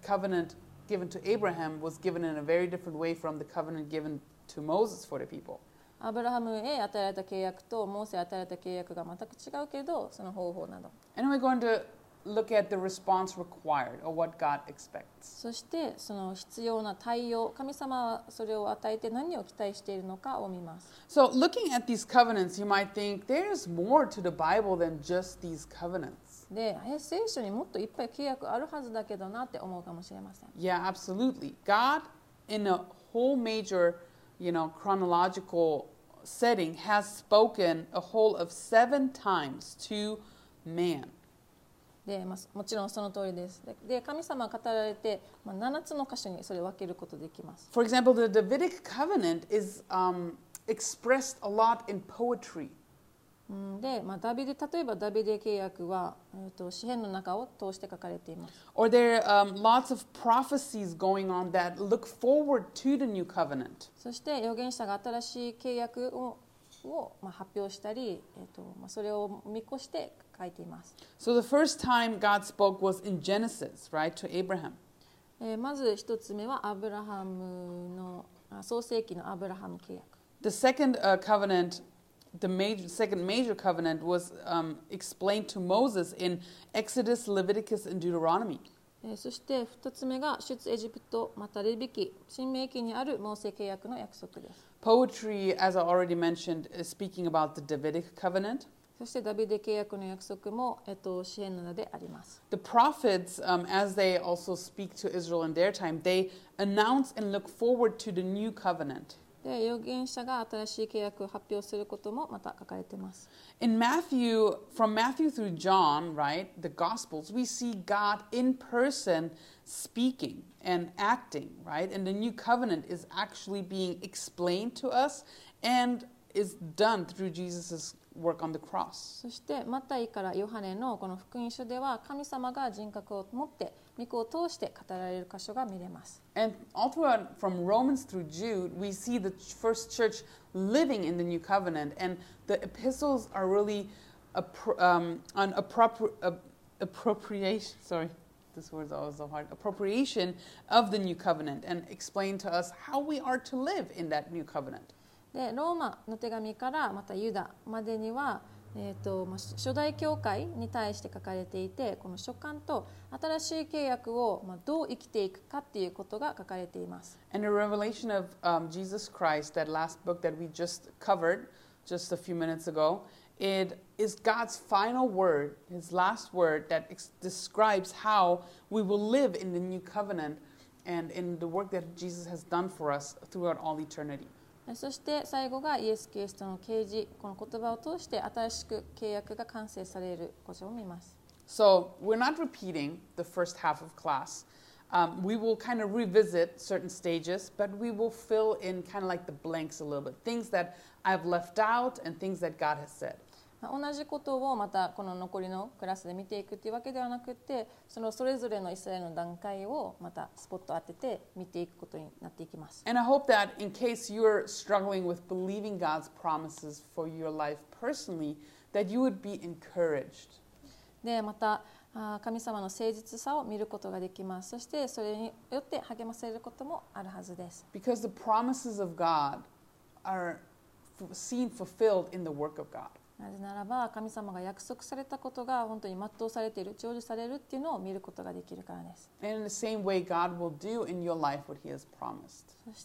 covenant given to Abraham was given in a very different way from the covenant given to Moses for the people. アブラハムへ与えられた契約とモーセへ与えられた契約が全く違うけど、その方法など。And we're going to look at the response required or what God expects. そしてその必要な対応、神様はそれを与えて何を期待しているのかを見ます。So looking at these covenants, you might think there's more to the Bible than just these covenants. で、聖書にもっといっぱい契約あるはずだけどなって思うかもしれません。Yeah, absolutely. God in a whole major, you know, chronological setting has spoken a whole of 7 times to man. で、まあ、もちろんその通りです。で、神様が語られて、まあ、7つの箇所にそれを分けることできます。For example, the Davidic covenant is expressed a lot in poetry. で、まあ、例えばダビデ契約は、詩篇の中を通して書かれています。Or there are lots of prophecies going on that look forward to the new covenant. そして預言者が新しい契約をまあ発表したり、まあ、それを見越して書いています。So the first time God spoke was in Genesis, right, to Abraham. まず一つ目はアブラハムの創世記のアブラハム契約。The second covenant, the second major covenant was explained to Moses in Exodus, Leviticus, and Deuteronomy. そして2つ目が出エジプトまたレビ記申命記にあるモーセ契約の約束です。Poetry, as I already mentioned, is speaking about the Davidic covenant. そしてダビデ契約の約束も詩篇の中であります。The prophets, as they also speak to Israel in their time, they announce and look forward to the new covenant. で、預言者が新しい契約を発表することもまた書かれています。In Matthew, from Matthew through John, right, the Gospels, we see God in person speaking and acting, right? And the new covenant is actually being explained to us and is done through Jesus' work on the cross. そしてマタイからヨハネのこの福音書では神様が人格を持って御子を通して語られる箇所が見れます。And all throughout from Romans through Jude, we see the first church living in the new covenant, and the epistles are really an appropriation. Sorry, this word is always so hard. Appropriation of the new covenant, and explain to us how we are to live in that new covenant. で、ローマの手紙からまたユダまでには、初代教会に対して書かれていて、この書簡と新しい契約を、まあ、どう生きていくかっていうことが書かれています。And the revelation of Jesus Christ, that last book that we just covered just a few minutes ago, it is God's final word, His last word that describes how we will live in the new covenant and in the work that Jesus has done for us throughout all eternity.そして最後がイエス・キリストの啓示、この言葉を通して新しく契約が完成される箇所を見ます。So we're not repeating the first half of class.We will kind of revisit certain stages, but we will fill in kind of like the blanks a little bit. Things that I've left out and things that God has said.同じことをまたこの残りのクラスで見ていくというわけではなくて、それぞれのイスラエルの段階をまたスポット当てて見ていくことになっていきます。And I hope that in case you're struggling with believing God's promises for your life personally, that you would be encouraged. で、また神様の誠実さを見ることができます。そしてそれによって励まされることもあるはずです。Because the promises of God are seen fulfilled in the work of God.なぜならば神様が約束されたことが本当に全うされている、成就されるっていうのを見ることができるからです。そし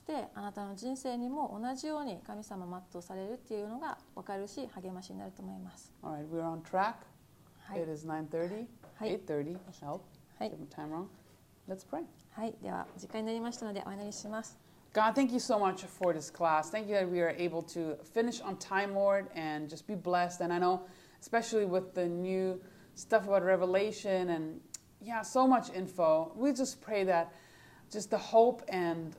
てあなたの人生にも同じように神様が全うされるっていうのが分かるし、励ましになると思います。はい。はい。では時間になりましたのでお祈りします。God, thank you so much for this class. Thank you that we are able to finish on time, Lord, and just be blessed. And I know, especially with the new stuff about Revelation and, yeah, so much info, we just pray that just the hope and,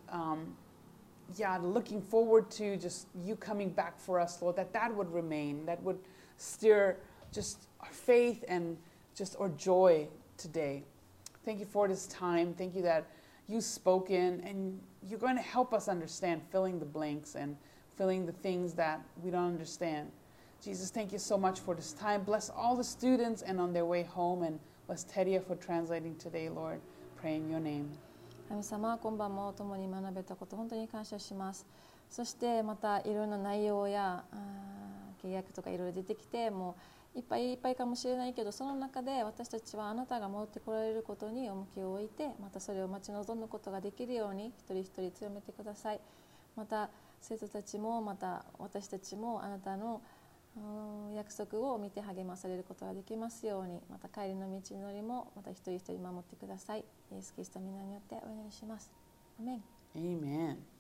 looking forward to just you coming back for us, Lord, that would remain, that would stir just our faith and just our joy today. Thank you for this time. Thank you that you spoke in, and you're going to help us understand, filling the blanks and filling the things that we don't understand. Jesus, thank you so much for this time. Bless all the students and on their way home, and bless Tedia for translating today, Lord. Pray in your name. 神様、今晩も共に学べたこと、本当に感謝します。そしてまたいろいろな内容や契約とかいろいろ出てきて、もういっぱいいっぱいかもしれないけど、その中で私たちはあなたが戻ってこられることに重きを置いて、またそれを待ち望むことができるように一人一人強めてください。また生徒たちもまた私たちもあなたの約束を見て励まされることができますように、また帰りの道のりもまた一人一人守ってください。イエスキリストの皆によってお祈りします。アメン。アメン。